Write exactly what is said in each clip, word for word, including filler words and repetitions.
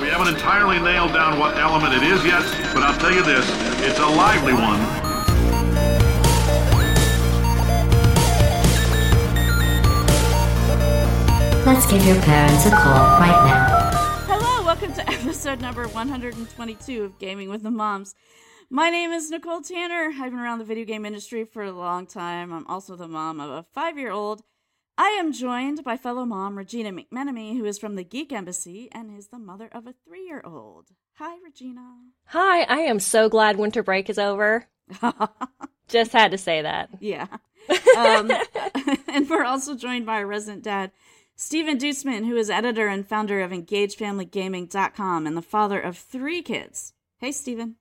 We haven't entirely nailed down what element it is yet, but I'll tell you this, it's a lively one. Let's give your parents a call right now. Hello, welcome to episode number one hundred twenty-two of Gaming with the Moms. My name is Nicole Tanner. I've been around the video game industry for a long time. I'm also the mom of a five-year-old. I am joined by fellow mom Regina McMenemy, who is from the Geek Embassy and is the mother of a three-year-old. Hi, Regina. Hi, I am so glad winter break is over. Just had to say that. Yeah. Um, and we're also joined by our resident dad, Stephen Dootsman, who is editor and founder of engaged family gaming dot com and the father of three kids. Hey, Stephen.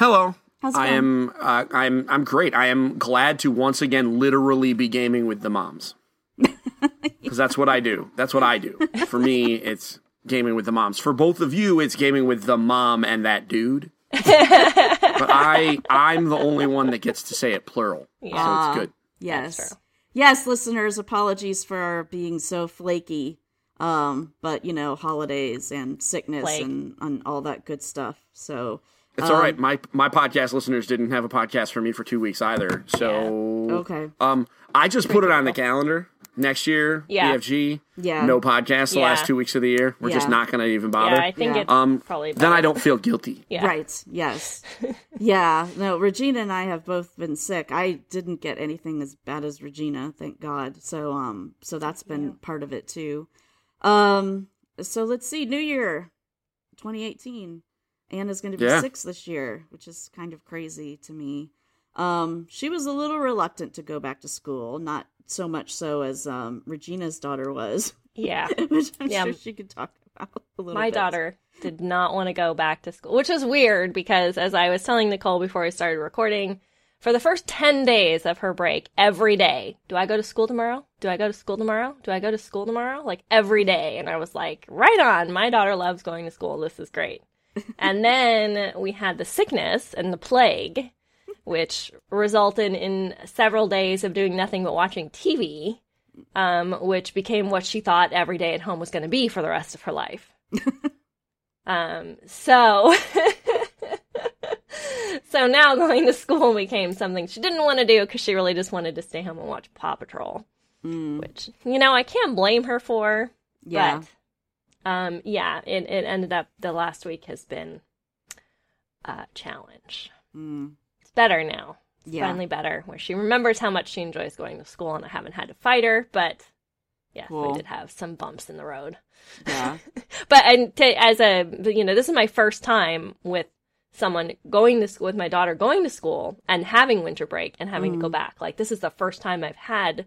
Hello. How's it going? I am, uh, I'm, I'm great. I am glad to once again literally be gaming with the moms. Because that's what I do. That's what I do. For me, it's gaming with the moms. For both of you, it's gaming with the mom and that dude. But I, I'm the only one that gets to say it plural. Yeah. So it's good. Yes. Yes, listeners, apologies for being so flaky. Um, but, you know, holidays and sickness and, and all that good stuff. So it's um, all right. My my podcast listeners didn't have a podcast for me for two weeks either. So yeah. Okay. Um, I just Pretty put it on cool. the calendar. Next year, yeah. B F G, yeah. no podcast the yeah. last two weeks of the year. We're yeah. just not going to even bother. Yeah, I think yeah. it's um, probably better. Then I don't feel guilty. Yeah. Right, yes. yeah, no, Regina and I have both been sick. I didn't get anything as bad as Regina, thank God. So um, so that's been yeah. part of it, too. Um, So let's see, New Year, twenty eighteen. Anna's going to be yeah. six this year, which is kind of crazy to me. Um, She was a little reluctant to go back to school, not so much so as um, Regina's daughter was. Yeah. Which I'm yeah. sure she could talk about a little My bit. My daughter did not want to go back to school, which is weird because, as I was telling Nicole before we started recording, for the first ten days of her break, every day, do I go to school tomorrow? Do I go to school tomorrow? Do I go to school tomorrow? Like, every day. And I was like, right on. My daughter loves going to school. This is great. And then we had the sickness and the plague, which resulted in several days of doing nothing but watching T V, um, which became what she thought every day at home was going to be for the rest of her life. um, so, so now going to school became something she didn't want to do because she really just wanted to stay home and watch Paw Patrol, mm. which, you know, I can't blame her for. Yeah. But, um, yeah, it, it ended up the last week has been a challenge. Mm. Better now. It's yeah. finally better, where she remembers how much she enjoys going to school, and I haven't had to fight her, but yes, cool. we did have some bumps in the road. Yeah. But and to, as a, you know, this is my first time with someone going to school, with my daughter going to school and having winter break and having mm. to go back. Like, this is the first time I've had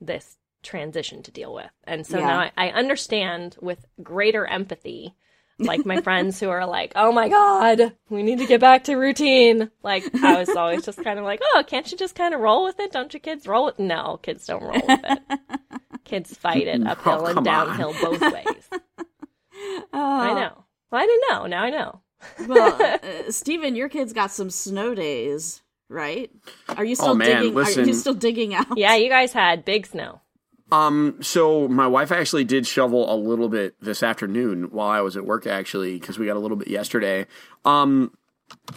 this transition to deal with. And so yeah. now I, I understand with greater empathy. Like, my friends who are like, oh, my God, we need to get back to routine. Like, I was always just kind of like, oh, can't you just kind of roll with it? Don't you kids roll with it? No, kids don't roll with it. Kids fight it uphill oh, and downhill on. Both ways. Oh. I know. Well, I didn't know. Now I know. Well, uh, Stephen, your kids got some snow days, right? Are you still oh, man, digging? Listen. Are you still digging out? Yeah, you guys had big snow. Um, so my wife actually did shovel a little bit this afternoon while I was at work, actually, because we got a little bit yesterday. Um,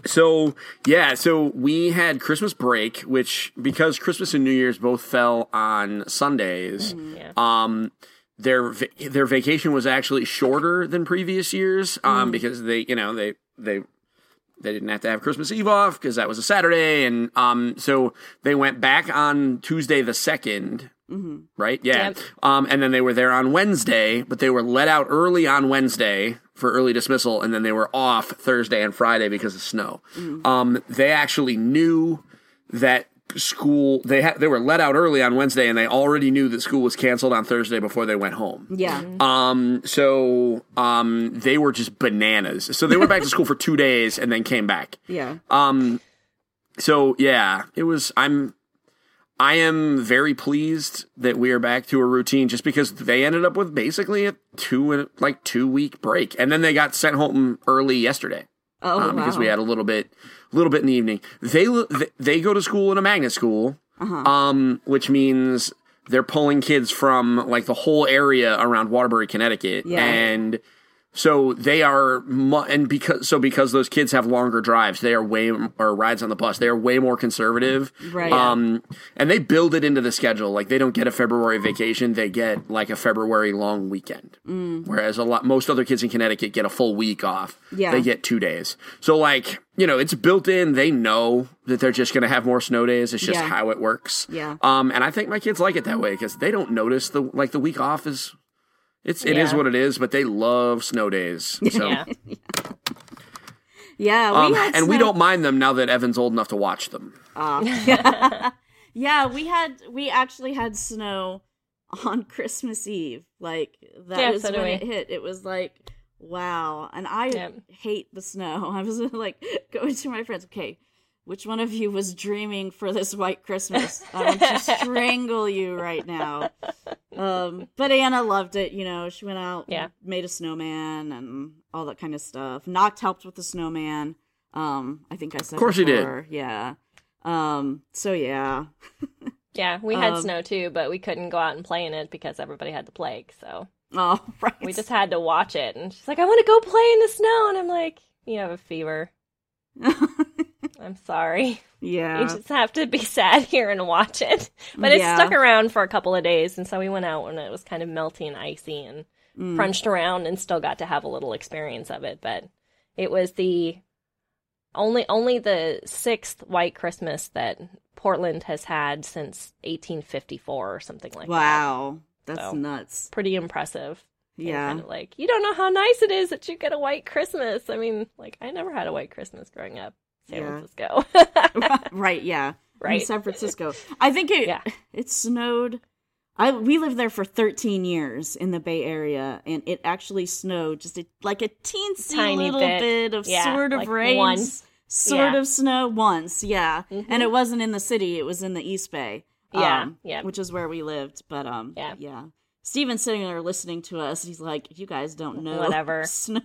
so yeah, so we had Christmas break, which because Christmas and New Year's both fell on Sundays, mm, yeah. um, their, va- their vacation was actually shorter than previous years, um, mm. because they, you know, they, they, They didn't have to have Christmas Eve off because that was a Saturday. And um, so they went back on Tuesday the second, mm-hmm. right? Yeah. Yep. Um, and then they were there on Wednesday, but they were let out early on Wednesday for early dismissal. And then they were off Thursday and Friday because of snow. Mm-hmm. Um, they actually knew that school, they ha- they were let out early on Wednesday and they already knew that school was canceled on Thursday before they went home. Yeah. Um. So um, they were just bananas. So they went back to school for two days and then came back. Yeah. Um. So yeah, it was. I'm. I am very pleased that we are back to a routine, just because they ended up with basically a two like two week break, and then they got sent home early yesterday. Oh, um, wow. Because we had a little bit. A little bit in the evening. They they go to school in a magnet school, uh-huh. um, which means they're pulling kids from, like, the whole area around Waterbury, Connecticut. Yeah. And So they are, and because so because those kids have longer drives, they are way or rides on the bus. They are way more conservative, right? Um, and they build it into the schedule. Like they don't get a February vacation; they get like a February long weekend. Mm. Whereas a lot, most other kids in Connecticut get a full week off. Yeah, they get two days. So like you know, it's built in. They know that they're just going to have more snow days. It's just yeah. how it works. Yeah. Um, and I think my kids like it that way because they don't notice the like the week off is. It's it yeah. is what it is, but they love snow days. So. yeah, yeah. We um, had and snow- we don't mind them now that Evan's old enough to watch them. Uh, yeah. yeah, we had we actually had snow on Christmas Eve. Like that yeah, was so when it hit. It was like wow, and I yeah. hate the snow. I was like going to my friends. Okay, which one of you was dreaming for this white Christmas? I want to strangle you right now. Um, but Anna loved it, you know. She went out, yeah. made a snowman and all that kind of stuff. Noct helped with the snowman. Um, I think I said Of course before. He did. Yeah. Um, so, yeah. yeah, we had um, snow, too, but we couldn't go out and play in it because everybody had the plague, so. Oh, right. We just had to watch it. And she's like, I want to go play in the snow. And I'm like, you have a fever. I'm sorry. Yeah. You just have to be sad here and watch it. But it yeah. stuck around for a couple of days, and so we went out when it was kind of melty and icy and mm. crunched around and still got to have a little experience of it. But it was the only only the sixth white Christmas that Portland has had since eighteen fifty-four or something like wow. that. Wow. That's so nuts. Pretty impressive. Yeah. Kind of like, you don't know how nice it is that you get a white Christmas. I mean, like, I never had a white Christmas growing up. San yeah. Francisco. right, yeah. Right. In San Francisco. I think it yeah. it snowed. I we lived there for thirteen years in the Bay Area, and it actually snowed just a, like a teensy Tiny little bit, bit of yeah, sort of like rain, once. sort yeah. of snow once, yeah. Mm-hmm. And it wasn't in the city, it was in the East Bay. Yeah, um, yeah. Which is where we lived, but um, yeah. yeah. Steven's sitting there listening to us, he's like, you guys don't know Whatever. snow.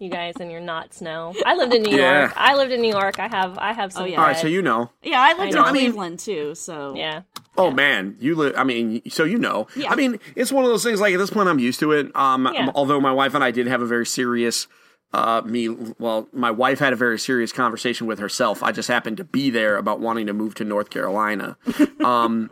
You guys and your not snow. I lived in New yeah. York. I lived in New York. I have I have some oh, yeah. All right, so you know. Yeah, I lived I in know. Cleveland, too, so. Yeah. Oh, yeah. man. You live, I mean, so you know. Yeah. I mean, it's one of those things, like, at this point, I'm used to it. Um, yeah. Although my wife and I did have a very serious, uh, me, well, my wife had a very serious conversation with herself. I just happened to be there about wanting to move to North Carolina. um,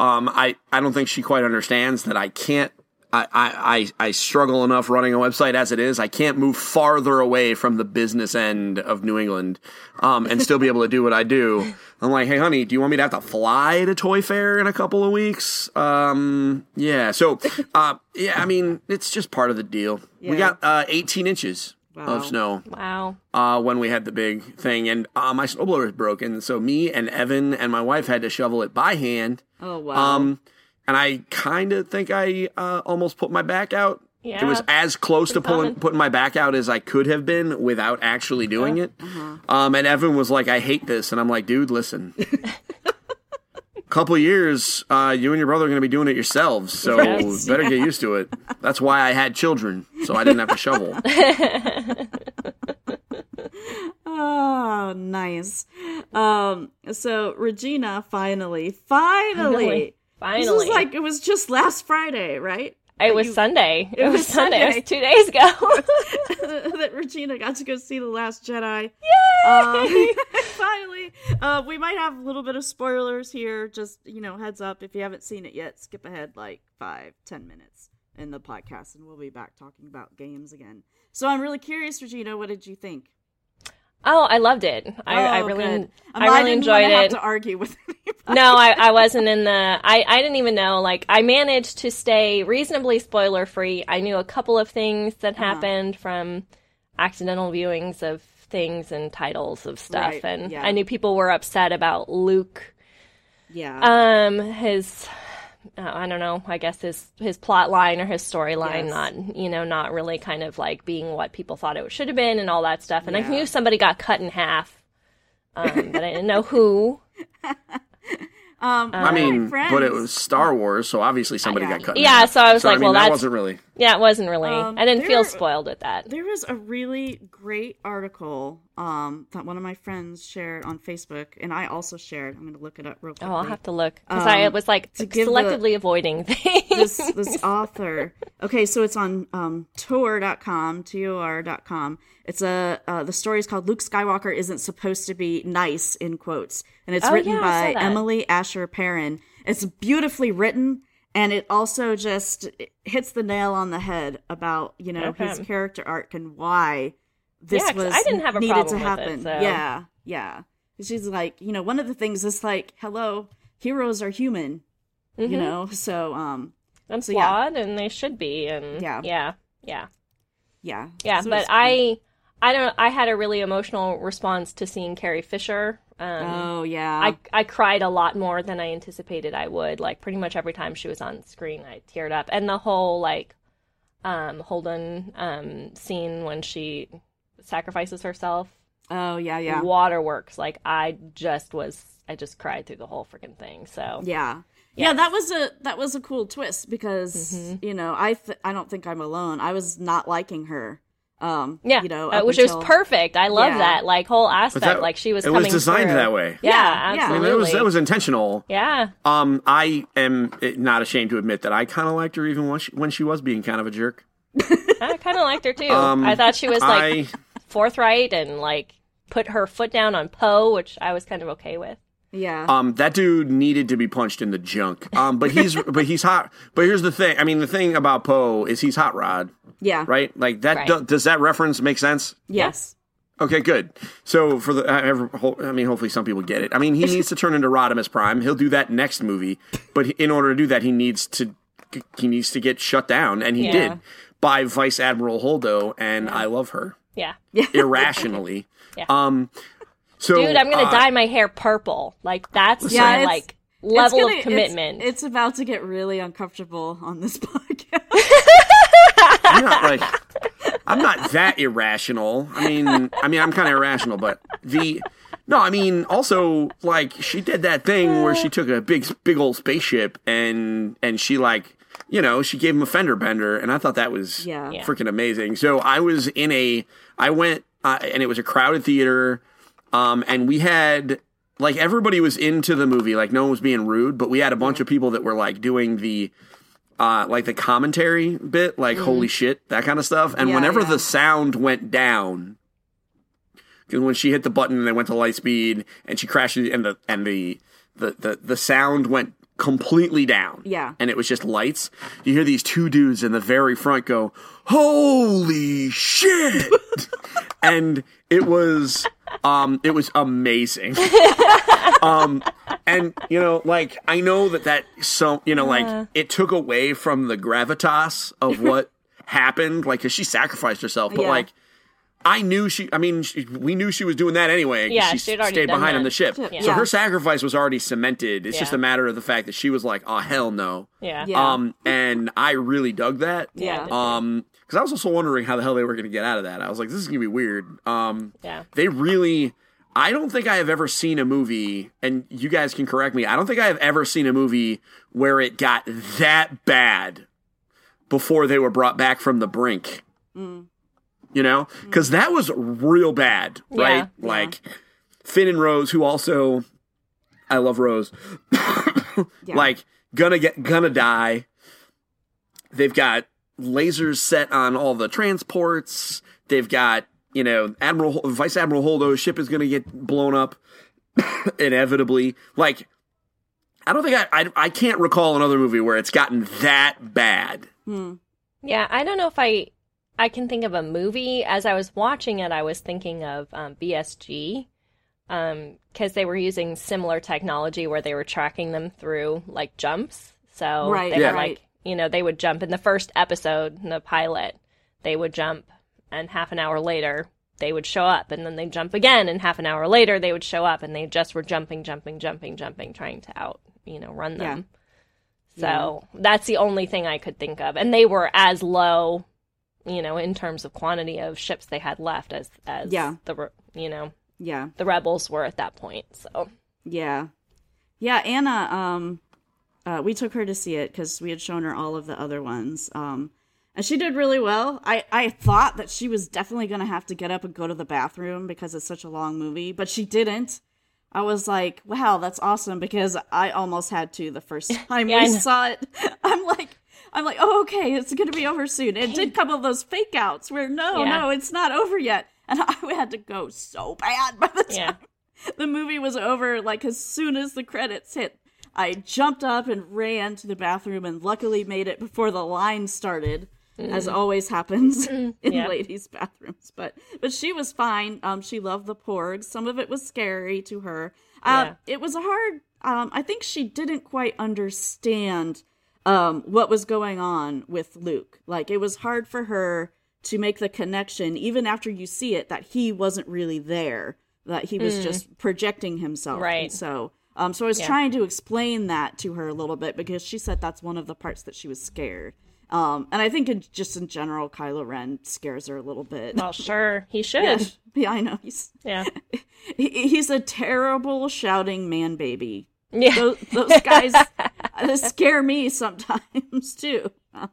um, I, I don't think she quite understands that I can't. I, I I struggle enough running a website as it is. I can't move farther away from the business end of New England um, and still be able to do what I do. I'm like, hey, honey, do you want me to have to fly to Toy Fair in a couple of weeks? Um, yeah. So, uh, yeah, I mean, it's just part of the deal. Yeah. We got uh, eighteen inches wow. of snow Wow. Uh, when we had the big thing. And uh, my snowblower is broken, so me and Evan and my wife had to shovel it by hand. Oh, wow. Um, And I kind of think I uh, almost put my back out. Yeah, it was as close to pulling, putting my back out as I could have been without actually doing yeah. it. Uh-huh. Um, and Evan was like, I hate this. And I'm like, dude, listen. A couple years, uh, you and your brother are going to be doing it yourselves. So right. better yeah. get used to it. That's why I had children. So I didn't have to shovel. Oh, nice. Um, so Regina, finally, finally. finally. Finally. This was like, it was just last Friday, right? It was you, Sunday. It, it was, was Sunday. Sunday. It was two days ago. That Regina got to go see The Last Jedi. Yay! Um, finally. Uh, we might have a little bit of spoilers here. Just, you know, heads up. If you haven't seen it yet, skip ahead like five, ten minutes in the podcast, and we'll be back talking about games again. So I'm really curious, Regina, what did you think? Oh, I loved it. I, oh, I really, good. I really I didn't enjoyed it. Have to argue with anybody. No, I, I wasn't in the. I, I didn't even know. Like, I managed to stay reasonably spoiler free. I knew a couple of things that uh-huh. happened from accidental viewings of things and titles of stuff, right. and yeah. I knew people were upset about Luke. Yeah. Um. His. Uh, I don't know. I guess his his plot line or his storyline, yes. not you know, not really kind of like being what people thought it should have been, and all that stuff. And yeah. I knew somebody got cut in half, um, but I didn't know who. Um, I mean, but it was Star Wars, so obviously somebody yeah. got cut in yeah, half. Yeah, so I was so, like, I mean, well, that that's wasn't really. Yeah, it wasn't really. Um, I didn't there, feel spoiled with that. There was a really great article um, that one of my friends shared on Facebook, and I also shared. I'm going to look it up real quick. Oh, I'll have to look. Because um, I was like selectively the, avoiding things. This, this author. Okay, so it's on um, Tor dot com, T O R dot com. It's a, uh, the story is called Luke Skywalker Isn't Supposed to Be Nice, in quotes. And it's oh, written yeah, by Emily Asher Perrin. It's beautifully written. And it also just it hits the nail on the head about, you know, okay. his character arc and why this yeah, was I didn't have a needed to happen. It, so. Yeah, yeah. She's like, you know, one of the things is like, hello, heroes are human, mm-hmm. you know, so. um, And so, flawed, yeah. and they should be, and yeah, yeah, yeah. Yeah, yeah so but I, I don't, I had a really emotional response to seeing Carrie Fisher. Um, oh, yeah. I, I cried a lot more than I anticipated I would. Like, pretty much every time she was on screen, I teared up. And the whole, like, um, Holden um, scene when she sacrifices herself. Oh, yeah, yeah. Waterworks. Like, I just was, I just cried through the whole freaking thing, so. Yeah. Yes. Yeah, that was a that was a cool twist because, mm-hmm. you know, I, th- I don't think I'm alone. I was not liking her. Um, yeah, you know, uh, which until... was perfect. I love yeah. that like whole aspect. That, like she was. It coming was designed through. That way. Yeah, yeah, absolutely. I mean, that was that was intentional. Yeah. Um, I am not ashamed to admit that I kind of liked her even when she, when she was being kind of a jerk. I kind of liked her too. Um, I thought she was like I... forthright and like put her foot down on Poe, which I was kind of okay with. Yeah. Um, that dude needed to be punched in the junk. Um, but he's but he's hot. But here's the thing. I mean, the thing about Poe is he's hot rod. Yeah. Right. Like that. Right. Do, does that reference make sense? Yes. Okay. Good. So for the, I, I mean, hopefully some people get it. I mean, he needs to turn into Rodimus Prime. He'll do that next movie. But in order to do that, he needs to he needs to get shut down, and he yeah. did by Vice Admiral Holdo. And yeah. I love her. Yeah. Irrationally. yeah. Um. So, dude, I'm going to uh, dye my hair purple. Like, that's yeah, my, like, level gonna, of commitment. It's, it's about to get really uncomfortable on this podcast. I'm not, like, I'm not that irrational. I mean, I mean, I'm kind of irrational, but the... No, I mean, also, like, she did that thing where she took a big, big old spaceship and and she, like, you know, she gave him a fender bender, and I thought that was yeah. freaking amazing. So I was in a... I went, uh, and it was a crowded theater... Um, and we had, like, everybody was into the movie. Like, no one was being rude, but we had a bunch of people that were, like, doing the, uh, like, the commentary bit, like, mm. holy shit, that kind of stuff. And yeah, whenever yeah. the sound went down, because when she hit the button and they went to light speed and she crashed and the, and the, the, the, the sound went completely down. Yeah. And it was just lights. You hear these two dudes in the very front go, holy shit. And it was... Um, it was amazing. um, and you know, like I know that that so you know, like uh. it took away from the gravitas of what happened, like because she sacrificed herself. But yeah. like, I knew she. I mean, she, we knew she was doing that anyway. Yeah, she stayed behind that. on the ship, yeah. so yeah. her sacrifice was already cemented. It's yeah. just a matter of the fact that she was like, "Oh hell no." Yeah. yeah. Um, and I really dug that. Yeah. Um. Because I was also wondering how the hell they were going to get out of that. I was like, this is going to be weird. Um, yeah. They really... I don't think I have ever seen a movie, and you guys can correct me, I don't think I have ever seen a movie where it got that bad before they were brought back from the brink. Mm. You know? Because mm. that was real bad, right? Yeah. Like, yeah. Finn and Rose, who also... I love Rose. yeah. Like, gonna get, gonna die. They've got... lasers set on all the transports. They've got, you know, Admiral Vice Admiral Holdo's ship is going to get blown up inevitably. Like, I don't think I, I I can't recall another movie where it's gotten that bad. Hmm. Yeah, I don't know if I I can think of a movie. As I was watching it, I was thinking of um, B S G um, because they were using similar technology where they were tracking them through like jumps. So right, they yeah. were like. You know, they would jump in the first episode, in the pilot, they would jump, and half an hour later, they would show up, and then they'd jump again, and half an hour later, they would show up, and they just were jumping, jumping, jumping, jumping, trying to out, you know, run them. Yeah. So yeah. that's the only thing I could think of. And they were as low, you know, in terms of quantity of ships they had left as, as yeah. the, you know, yeah. the rebels were at that point, so. Yeah. Yeah, Anna, um... Uh, we took her to see it because we had shown her all of the other ones. Um, And she did really well. I, I thought that she was definitely going to have to get up and go to the bathroom because it's such a long movie, but she didn't. I was like, wow, that's awesome, because I almost had to the first time yeah, we saw it. I'm like, I'm like, oh, okay, it's going to be over soon. It did come of those fake outs where, no, yeah. no, it's not over yet. And I had to go so bad by the time yeah. the movie was over. Like, as soon as the credits hit, I jumped up and ran to the bathroom and luckily made it before the line started, mm. as always happens mm. in yeah. ladies' bathrooms. But but she was fine. Um, she loved the porgs. Some of it was scary to her. Uh, yeah. It was a hard... Um, I think she didn't quite understand... Um, what was going on with Luke. Like, it was hard for her to make the connection, even after you see it, that he wasn't really there, that he was mm. just projecting himself. Right. And so, um, so I was yeah. trying to explain that to her a little bit, because she said that's one of the parts that she was scared. Um, and I think in, just in general, Kylo Ren scares her a little bit. Well, sure. He should. Yeah, yeah I know. He's, yeah. he, he's a terrible shouting man baby. Yeah. Those, those guys scare me sometimes too. Um,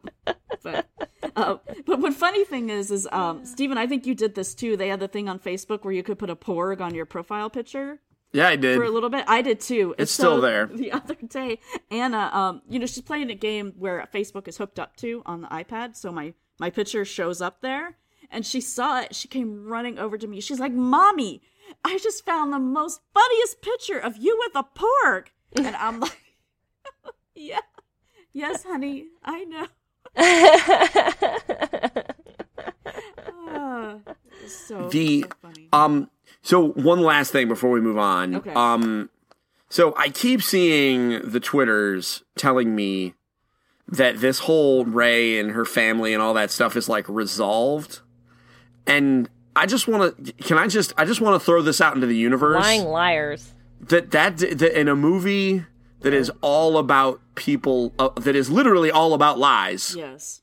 but, uh, but what funny thing is, is um, Stephen, I think you did this too. They had the thing on Facebook where you could put a porg on your profile picture. Yeah, I did. For a little bit. I did too. It's so still there. The other day, Anna, um, you know, she's playing a game where Facebook is hooked up to on the iPad. So my, my picture shows up there, and she saw it. She came running over to me. She's like, Mommy, I just found the most funniest picture of you with a porg. And I'm like, yeah, yes, honey, I know. oh, so, the, so funny. Um, so one last thing before we move on. Okay. Um, so I keep seeing the Twitters telling me that this whole Rey and her family and all that stuff is like resolved. And I just want to, can I just, I just want to throw this out into the universe. Lying liars. That, that, that in a movie that yeah. is all about people, uh, that is literally all about lies. Yes.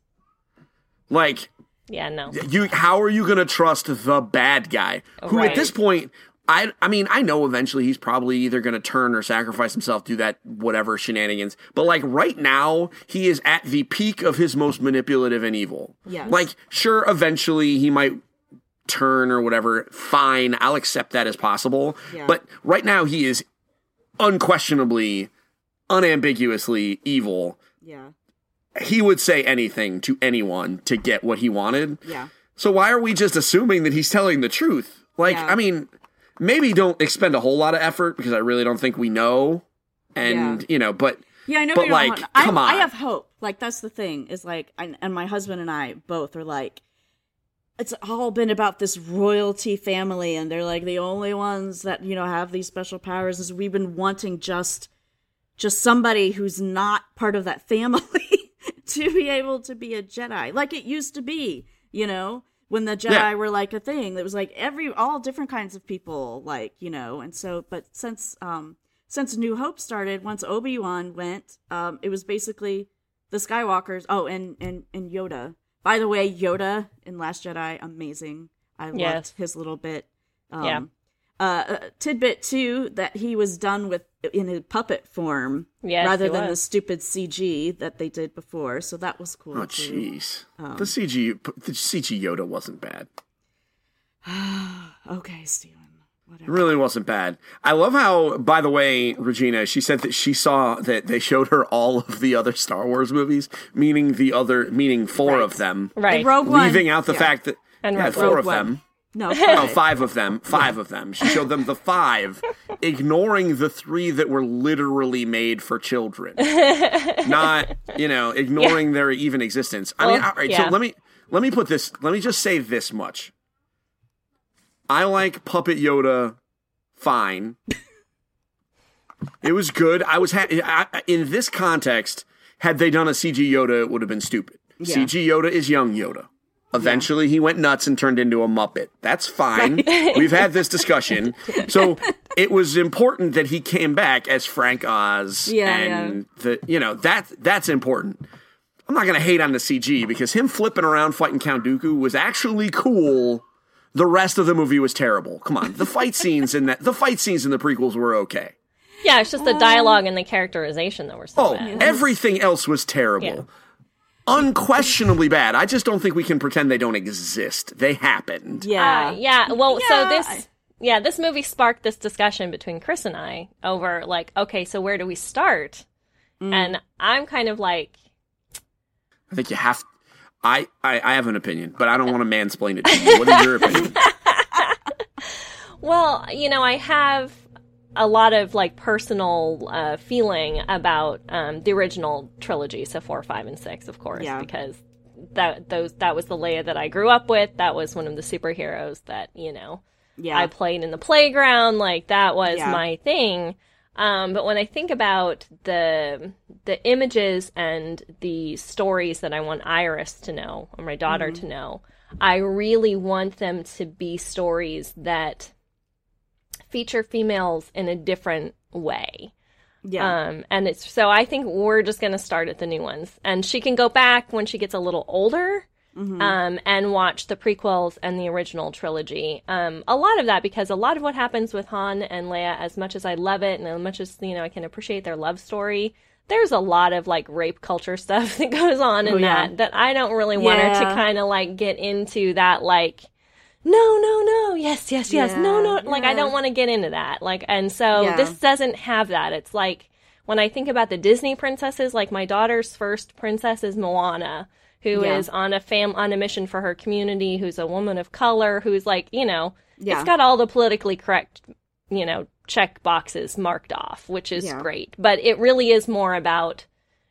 Like. Yeah, no. You, how are you going to trust the bad guy? Who right. at this point, I, I mean, I know eventually he's probably either going to turn or sacrifice himself, do that, whatever shenanigans. But like right now, he is at the peak of his most manipulative and evil. Yes. Like, sure, eventually he might turn or whatever, fine, I'll accept that as possible. Yeah. But right now he is unquestionably, unambiguously evil. Yeah. He would say anything to anyone to get what he wanted. Yeah. So why are we just assuming that he's telling the truth? Like, yeah. I mean, maybe don't expend a whole lot of effort, because I really don't think we know. And, yeah. you know, but... Yeah, I know. But, like, I, come on. I have hope. Like, that's the thing, is like, I, and my husband and I both are like, it's all been about this royalty family, and they're like the only ones that, you know, have these special powers. Is we've been wanting just, just somebody who's not part of that family to be able to be a Jedi, like it used to be, you know, when the Jedi yeah. were like a thing. It was like every, all different kinds of people, like, you know, and so, but since, um, since New Hope started, once Obi-Wan went, um, it was basically the Skywalkers. Oh, and, and, and Yoda. By the way, Yoda in Last Jedi, amazing. I loved yes. his little bit. Um, yeah. Uh, tidbit, too, that he was done with in his puppet form yes, rather than was. the stupid C G that they did before. So that was cool, oh, jeez. Um, the C G the C G Yoda wasn't bad. Okay, Steven. Whatever. It really wasn't bad. I love how, by the way, Regina, she said that she saw that they showed her all of the other Star Wars movies, meaning the other, meaning four right. of them. Right. And Rogue One. Leaving out the yeah. fact that and yeah, four Rogue of One. them. No, five. Oh, five of them. Five yeah. of them. She showed them the five, ignoring the three that were literally made for children. Not, you know, ignoring yeah. their even existence. I well, mean, all right, yeah. so let me, let me put this, let me just say this much. I like Puppet Yoda fine. It was good. I was ha- I, in this context, had they done a C G Yoda, it would have been stupid. Yeah. C G Yoda is young Yoda. Eventually, yeah. he went nuts and turned into a Muppet. That's fine. Right. We've had this discussion. So it was important that he came back as Frank Oz. Yeah, and, yeah. the you know, that that's important. I'm not going to hate on the C G, because him flipping around fighting Count Dooku was actually cool. The rest of the movie was terrible. Come on, the fight scenes in that the fight scenes in the prequels were okay. Yeah, it's just the dialogue um, and the characterization that were so oh, bad. Everything else was terrible. Yeah. unquestionably bad. I just don't think we can pretend they don't exist. They happened. Yeah. Uh, yeah. Well, yeah. so this... Yeah, this movie sparked this discussion between Chris and I over, like, okay, so where do we start? Mm. And I'm kind of like... I think you have... To, I, I, I have an opinion, but I don't want to mansplain it to you. What is your opinion? Well, you know, I have a lot of, like, personal uh, feeling about um, the original trilogy, so four, five, and six, of course, yeah. because that those that was the Leia that I grew up with. That was one of the superheroes that, you know... Yeah. I played in the playground, like that was yeah. my thing. Um, but when I think about the the images and the stories that I want Iris to know, or my daughter mm-hmm. to know, I really want them to be stories that feature females in a different way. Yeah. Um, and it's so I think we're just going to start at the new ones. And she can go back when she gets a little older. Mm-hmm. Um, and watch the prequels and the original trilogy. Um, a lot of that, because a lot of what happens with Han and Leia, as much as I love it and as much as, you know, I can appreciate their love story, there's a lot of, like, rape culture stuff that goes on in oh, yeah. that, that I don't really want yeah. her to kind of, like, get into that, like, no, no, no, yes, yes, yes, yeah. no, no. Like, yeah. I don't want to get into that. Like, and so yeah. this doesn't have that. It's like, when I think about the Disney princesses, like, my daughter's first princess is Moana, who yeah. is on a fam on a mission for her community, who's a woman of color, who's like, you know, yeah. it's got all the politically correct, you know, check boxes marked off, which is yeah. great. But it really is more about,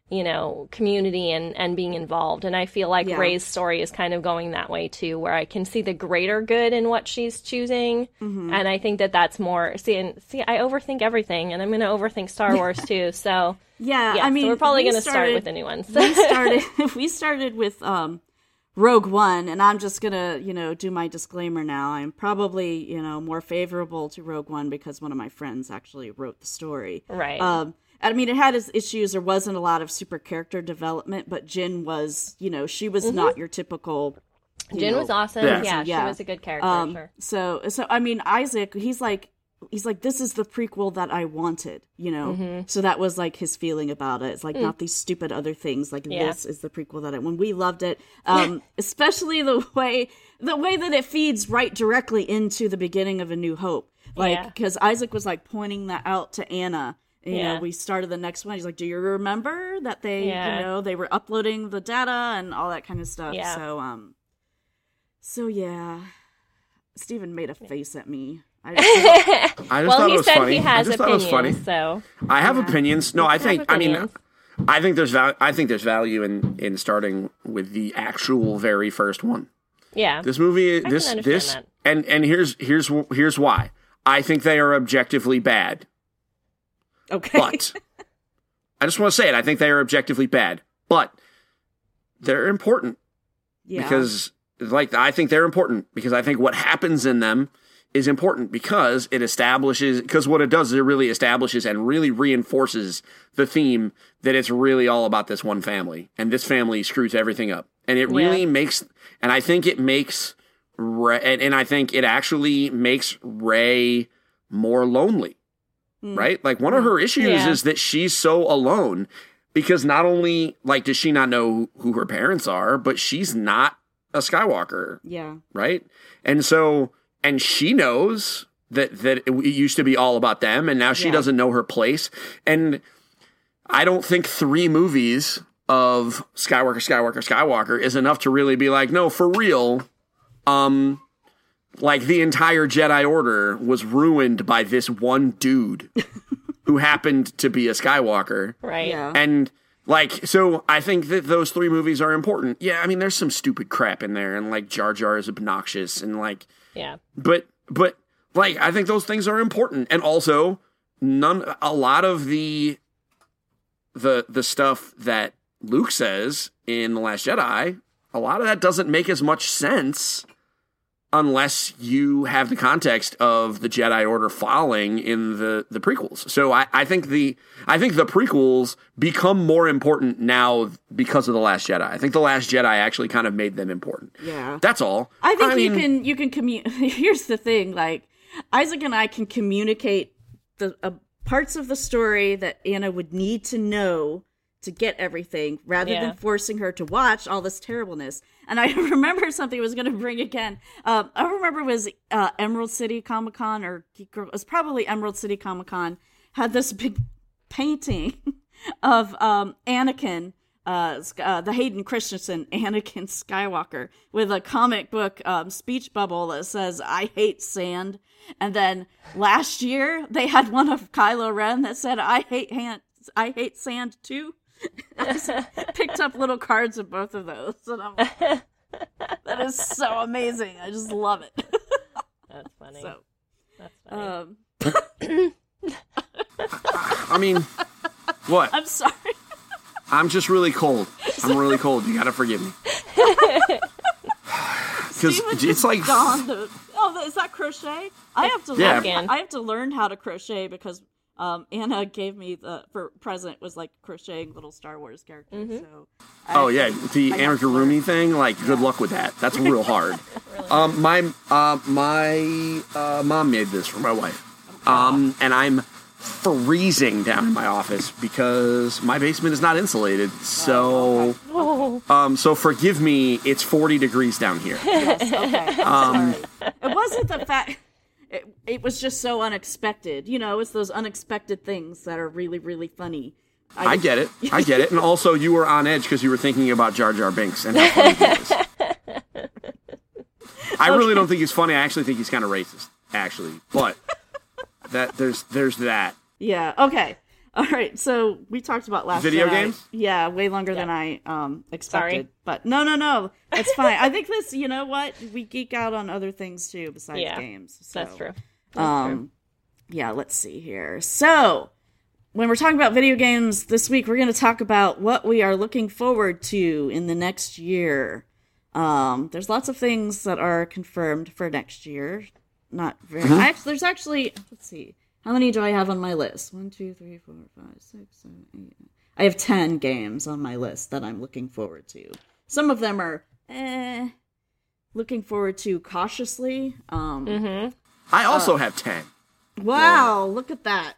you know, community and, and being involved. And I feel like yeah. Rey's story is kind of going that way, too, where I can see the greater good in what she's choosing. Mm-hmm. And I think that that's more... See, and see, I overthink everything, and I'm going to overthink Star Wars, too. So, yeah, yeah I mean... So we're probably we going to start with the new ones. we, started, we started with um, Rogue One, and I'm just going to, you know, do my disclaimer now. I'm probably, you know, more favorable to Rogue One because one of my friends actually wrote the story. Right. Um, I mean, it had its issues. There wasn't a lot of super character development, but Jyn was, you know, she was mm-hmm. not your typical. You Jyn know, was awesome. Yeah. Yeah, yeah, she was a good character. Um, sure. So, so I mean, Isaac, he's like, he's like, this is the prequel that I wanted, you know. Mm-hmm. So that was like his feeling about it. It's like mm. not these stupid other things. Like yeah. this is the prequel that I. When we loved it, um, especially the way the way that it feeds right directly into the beginning of A New Hope, like because yeah. Isaac was like pointing that out to Anna. You yeah. know, we started the next one. He's like, do you remember that they, yeah. you know, they were uploading the data and all that kind of stuff. Yeah. So, um, so yeah, Stephen made a face at me. I just, I just well, thought he it was said funny. He has I just opinions, thought it was funny. So I have yeah. opinions. No, I think, I mean, I think there's value. I think there's value in, in starting with the actual very first one. Yeah. This movie, I this, this, that. and, and here's, here's, here's why I think they are objectively bad. Okay. But I just want to say it. I think they are objectively bad, but they're important yeah. because, like, I think they're important because I think what happens in them is important because it establishes, because what it does is it really establishes and really reinforces the theme that it's really all about this one family, and this family screws everything up. And it really yeah. makes, and I think it makes, Rey, and, and I think it actually makes Rey more lonely. Right? Like, one of her issues yeah. is that she's so alone because not only, like, does she not know who her parents are, but she's not a Skywalker. Yeah. Right? And so, and she knows that, that it used to be all about them, and now she yeah. doesn't know her place. And I don't think three movies of Skywalker, Skywalker, Skywalker is enough to really be like, no, for real, um... like, the entire Jedi Order was ruined by this one dude who happened to be a Skywalker. Right. Yeah. And, like, so I think that those three movies are important. Yeah, I mean, there's some stupid crap in there, and, like, Jar Jar is obnoxious, and, like... Yeah. But, but like, I think those things are important. And also, none... a lot of the the the stuff that Luke says in The Last Jedi, a lot of that doesn't make as much sense... unless you have the context of the Jedi Order falling in the, the prequels. So I, I think the I think the prequels become more important now because of The Last Jedi. I think The Last Jedi actually kind of made them important. Yeah. That's all. I think I you mean, can you can commu- here's the thing, like Isaac and I can communicate the uh, parts of the story that Anna would need to know to get everything rather yeah. than forcing her to watch all this terribleness. And I remember something I was going to bring again. Um, I remember it was uh, Emerald City Comic Con, or it was probably Emerald City Comic Con, had this big painting of um, Anakin, uh, uh, the Hayden Christensen Anakin Skywalker, with a comic book um, speech bubble that says, "I hate sand." And then last year they had one of Kylo Ren that said, "I hate hand, I hate sand too." I just picked up little cards of both of those, and I'm like, that is so amazing. I just love it. That's funny. So, that's funny. Um, I mean, what? I'm sorry. I'm just really cold. I'm really cold. You gotta forgive me. Because it's like, the, oh, is that crochet? I have to. Yeah. Learn, I have to learn how to crochet because. Um, Anna gave me the for present was like crocheting little Star Wars characters. Mm-hmm. So I, oh yeah, the amigurumi thing. Like, yeah. Good luck with that. That's real hard. Really um, hard. My uh, my uh, mom made this for my wife, okay. um, and I'm freezing down in my office because my basement is not insulated. So, oh, okay. um, so forgive me. It's forty degrees down here. Yes, okay. um, Sorry. It wasn't the fact. It, it was just so unexpected. You know, it's those unexpected things that are really, really funny. I, I get it. I get it. And also, you were on edge because you were thinking about Jar Jar Binks and how funny he is. I okay. really don't think he's funny. I actually think he's kind of racist, actually. But that there's there's that. Yeah. Okay. All right. So we talked about last video Jedi. Games. Yeah, way longer yeah. than I um, expected. Sorry. But no, no, no. It's fine. I think this. You know what? We geek out on other things too besides yeah, games. So, that's true. That's um, true. Yeah. Let's see here. So when we're talking about video games this week, we're going to talk about what we are looking forward to in the next year. Um, there's lots of things that are confirmed for next year. Not very. Mm-hmm. I, there's actually. Let's see. How many do I have on my list? One, two, three, four, five, six, seven, eight. I have ten games on my list that I'm looking forward to. Some of them are eh, looking forward to cautiously. Um, mm-hmm. I also uh, have ten. Wow, yeah. Look at that.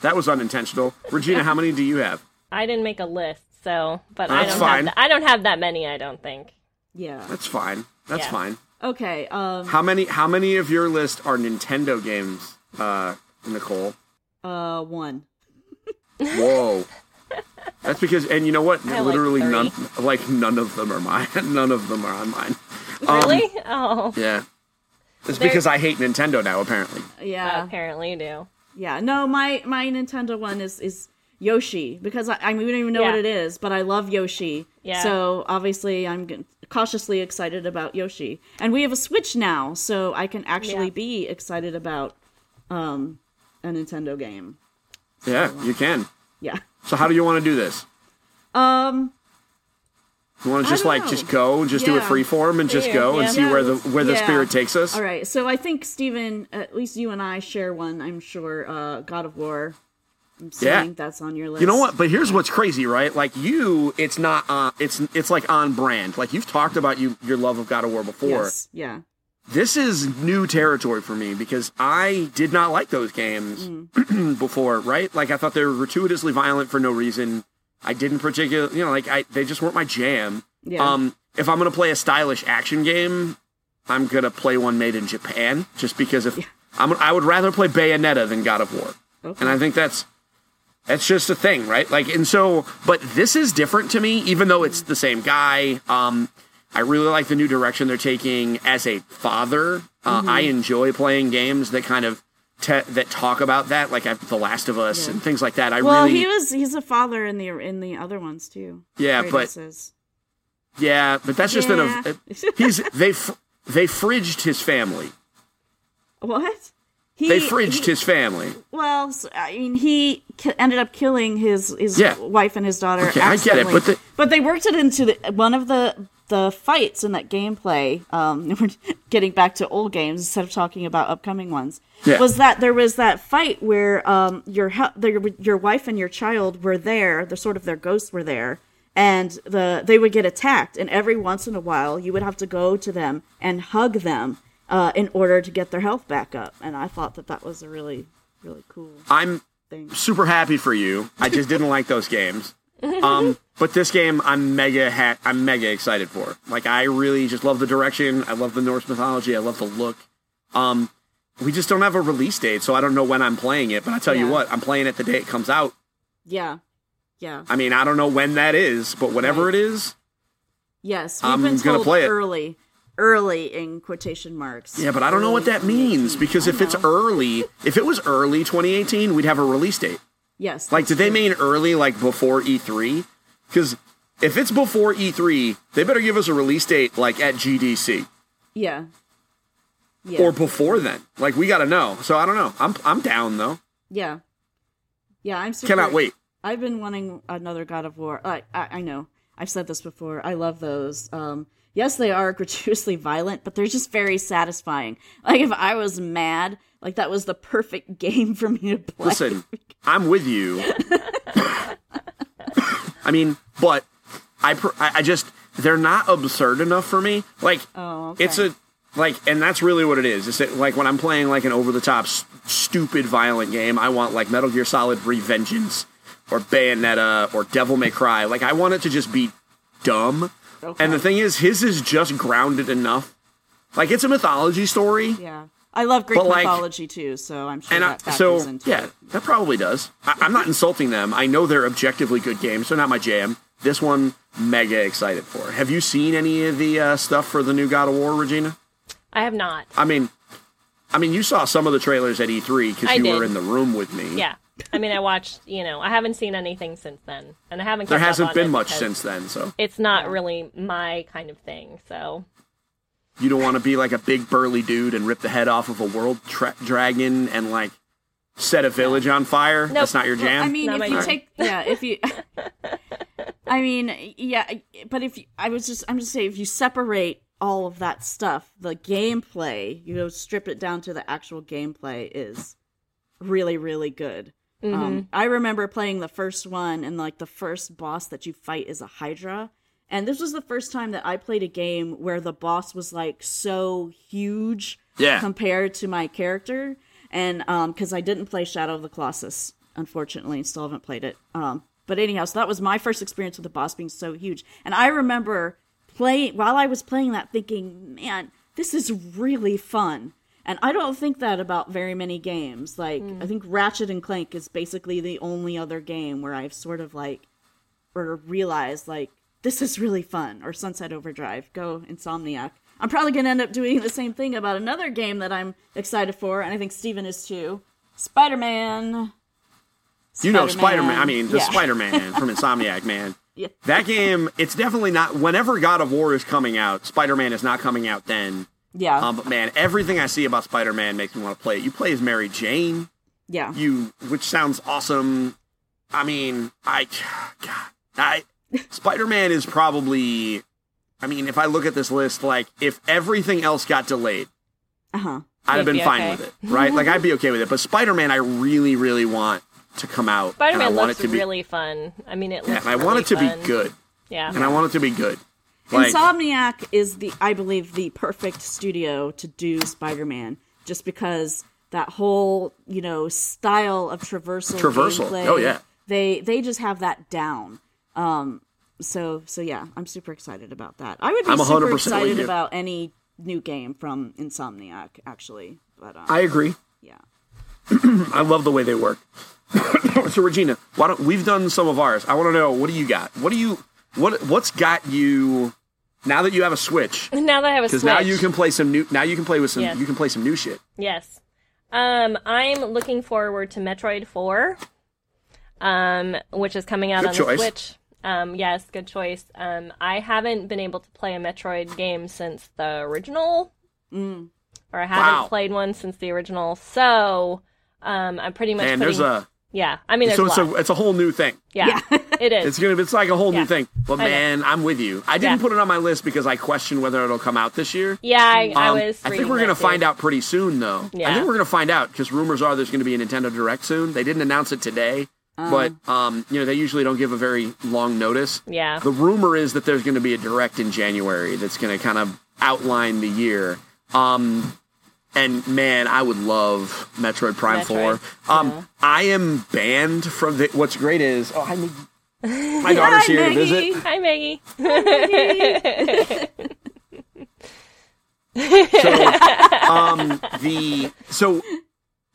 That was unintentional. Regina, how many do you have? I didn't make a list, so but That's I don't fine. Have that, I don't have that many, I don't think. Yeah. That's fine. That's yeah. fine. Okay. Um, how many how many of your list are Nintendo games? Uh, Nicole? Uh, one. Whoa. That's because, and you know what? I Literally like none, like none of them are mine. None of them are on mine. Um, really? Oh. Yeah. It's They're... because I hate Nintendo now, apparently. Yeah. Uh, apparently you do. Yeah. No, my, my Nintendo one is, is Yoshi, because I, I mean, we don't even know yeah. what it is, but I love Yoshi. Yeah. So, obviously, I'm g- cautiously excited about Yoshi. And we have a Switch now, so I can actually yeah. be excited about Um, a Nintendo game. So, yeah, um, you can. Yeah. So how do you want to do this? Um, you want to just like know. just go, just yeah. do it freeform, and just yeah. go and yeah. see yeah. where the where yeah. the spirit takes us. All right. So I think Stephen, at least you and I share one. I'm sure. Uh, God of War. I'm saying yeah. that's on your list. You know what? But here's what's crazy, right? Like you, it's not. On, it's it's like on brand. Like you've talked about you your love of God of War before. Yes. Yeah. This is new territory for me because I did not like those games mm. before, right? Like, I thought they were gratuitously violent for no reason. I didn't particularly, you know, like, I they just weren't my jam. Yeah. Um, if I'm going to play a stylish action game, I'm going to play one made in Japan just because if yeah. I'm, I would rather play Bayonetta than God of War. Okay. And I think that's that's just a thing, right? Like, and so, but this is different to me, even though it's the same guy. Um I really like the new direction they're taking as a father. Uh, mm-hmm. I enjoy playing games that kind of te- that talk about that, like I've, The Last of Us yeah. and things like that. I well, really he was he's a father in the in the other ones too. Yeah, but yeah, but that's just yeah. an he's they fr- they fridged his family. What? He, they fridged he, his family. Well, so, I mean, he ki- ended up killing his his yeah. wife and his daughter. Okay, I get it, but the- but they worked it into the, one of the. The fights in that gameplay, um, we're getting back to old games instead of talking about upcoming ones, yeah. was that there was that fight where um, your your wife and your child were there, the sort of their ghosts were there, and the they would get attacked, and every once in a while you would have to go to them and hug them uh, in order to get their health back up, and I thought that that was a really really cool. I'm thing. Super happy for you. I just didn't like those games. Um, but this game, I'm mega ha- I'm mega excited for. Like, I really just love the direction. I love the Norse mythology. I love the look. Um, we just don't have a release date, so I don't know when I'm playing it. But I tell yeah. you what, I'm playing it the day it comes out. Yeah, yeah. I mean, I don't know when that is, but whenever right. it is, yes, we've I'm been told gonna play early, it. early in quotation marks. Yeah, but I don't early know what that means because I if know. it's early, if it was early twenty eighteen, we'd have a release date. Yes. Like, did they mean early, like before E three? Because if it's before E three, they better give us a release date, like at G D C. Yeah. yeah. Or before then. Like, we got to know. So I don't know. I'm I'm down though. Yeah. Yeah, I'm super. Cannot wait. I've been wanting another God of War. I I, I know. I've said this before. I love those. Um, yes, they are gratuitously violent, but they're just very satisfying. Like, if I was mad, like, that was the perfect game for me to play. Listen, I'm with you. I mean, but I pr- I just, they're not absurd enough for me. Like, oh, okay. it's a, like, and that's really what it is. It's that, like, when I'm playing, like, an over-the-top, s- stupid, violent game, I want, like, Metal Gear Solid Revengeance or Bayonetta or Devil May Cry. Like, I want it to just be dumb. Okay. And the thing is, his is just grounded enough. Like, it's a mythology story. Yeah. I love Greek like, mythology, too, so I'm sure and that I, factors so, into yeah, it. Yeah, that probably does. I, I'm not insulting them. I know they're objectively good games. They're not my jam. This one, mega excited for. Have you seen any of the uh, stuff for the new God of War, Regina? I have not. I mean, I mean, you saw some of the trailers at E three because you did. were in the room with me. Yeah. I mean, I watched, you know, I haven't seen anything since then. And I haven't There hasn't been much since then, so. It's not really my kind of thing, so. You don't want to be like a big burly dude and rip the head off of a world tra- dragon and, like, set a village on fire? Nope. That's not your jam? Well, I mean, not if you jam. take, yeah, if you, I mean, yeah, but if you, I was just, I'm just saying, if you separate all of that stuff, the gameplay, you know, strip it down to the actual gameplay is really, really good. Mm-hmm. Um, I remember playing the first one, and, like, the first boss that you fight is a Hydra. And this was the first time that I played a game where the boss was, like, so huge yeah. compared to my character. And because um, I didn't play Shadow of the Colossus, unfortunately, and still haven't played it. Um, but anyhow, so that was my first experience with the boss being so huge. And I remember playing while I was playing that thinking, man, this is really fun. And I don't think that about very many games. Like, mm. I think Ratchet and Clank is basically the only other game where I've sort of, like, or realized, like, this is really fun, or Sunset Overdrive. Go Insomniac. I'm probably going to end up doing the same thing about another game that I'm excited for, and I think Steven is too. Spider-Man. Spider-Man. You know Spider-Man. I mean, the yeah. Spider-Man from Insomniac, man. Yeah. That game, it's definitely not... Whenever God of War is coming out, Spider-Man is not coming out then. Yeah. Um, but, man, everything I see about Spider-Man makes me want to play it. You play as Mary Jane. Yeah. You, which sounds awesome. I mean, I... God. I... Spider-Man is probably, I mean, if I look at this list, like, if everything else got delayed, uh-huh. I'd have You'd been be fine okay. with it, right? Like, I'd be okay with it. But Spider-Man, I really, really want to come out. Spider-Man and I looks want it to be, really fun. I mean, it looks yeah, and I really want it to fun. be good. Yeah. And I want it to be good. Like, Insomniac is, the, I believe, the perfect studio to do Spider-Man, just because that whole, you know, style of traversal Traversal, gameplay, oh yeah. They, they just have that down. Um, so, so yeah, I'm super excited about that. I would be I'm super excited about any new game from Insomniac, actually. But, um, I agree. Yeah. I love the way they work. So, Regina, why don't, we've done some of ours. I want to know, what do you got? What do you, what, what's got you now that you have a Switch? Now that I have a Switch. Because now you can play some new, now you can play with some, yes. you can play some new shit. Yes. Um, I'm looking forward to Metroid four, um, which is coming out Good on choice. the Switch. Um, yes, good choice. Um, I haven't been able to play a Metroid game since the original, mm. or I haven't wow. played one since the original. So um, I'm pretty much. And putting... there's a yeah. I mean, there's so a it's lot. a it's a whole new thing. Yeah, yeah. It is. It's gonna. It's like a whole yeah. new thing. But man, I'm with you. I didn't yeah. put it on my list because I questioned whether it'll come out this year. Yeah, I, um, I was. I think we're gonna too. find out pretty soon, though. Yeah. I think we're gonna find out because rumors are there's gonna be a Nintendo Direct soon. They didn't announce it today. Um, but, um, you know, they usually don't give a very long notice. Yeah. The rumor is that there's going to be a direct in January that's going to kind of outline the year. Um, And man, I would love Metroid Prime Metroid. four. Um, yeah. I am banned from the. What's great is oh, I mean, my daughter's Hi, here Maggie. to visit. Hi, Maggie. Hi, Maggie. so, um, the so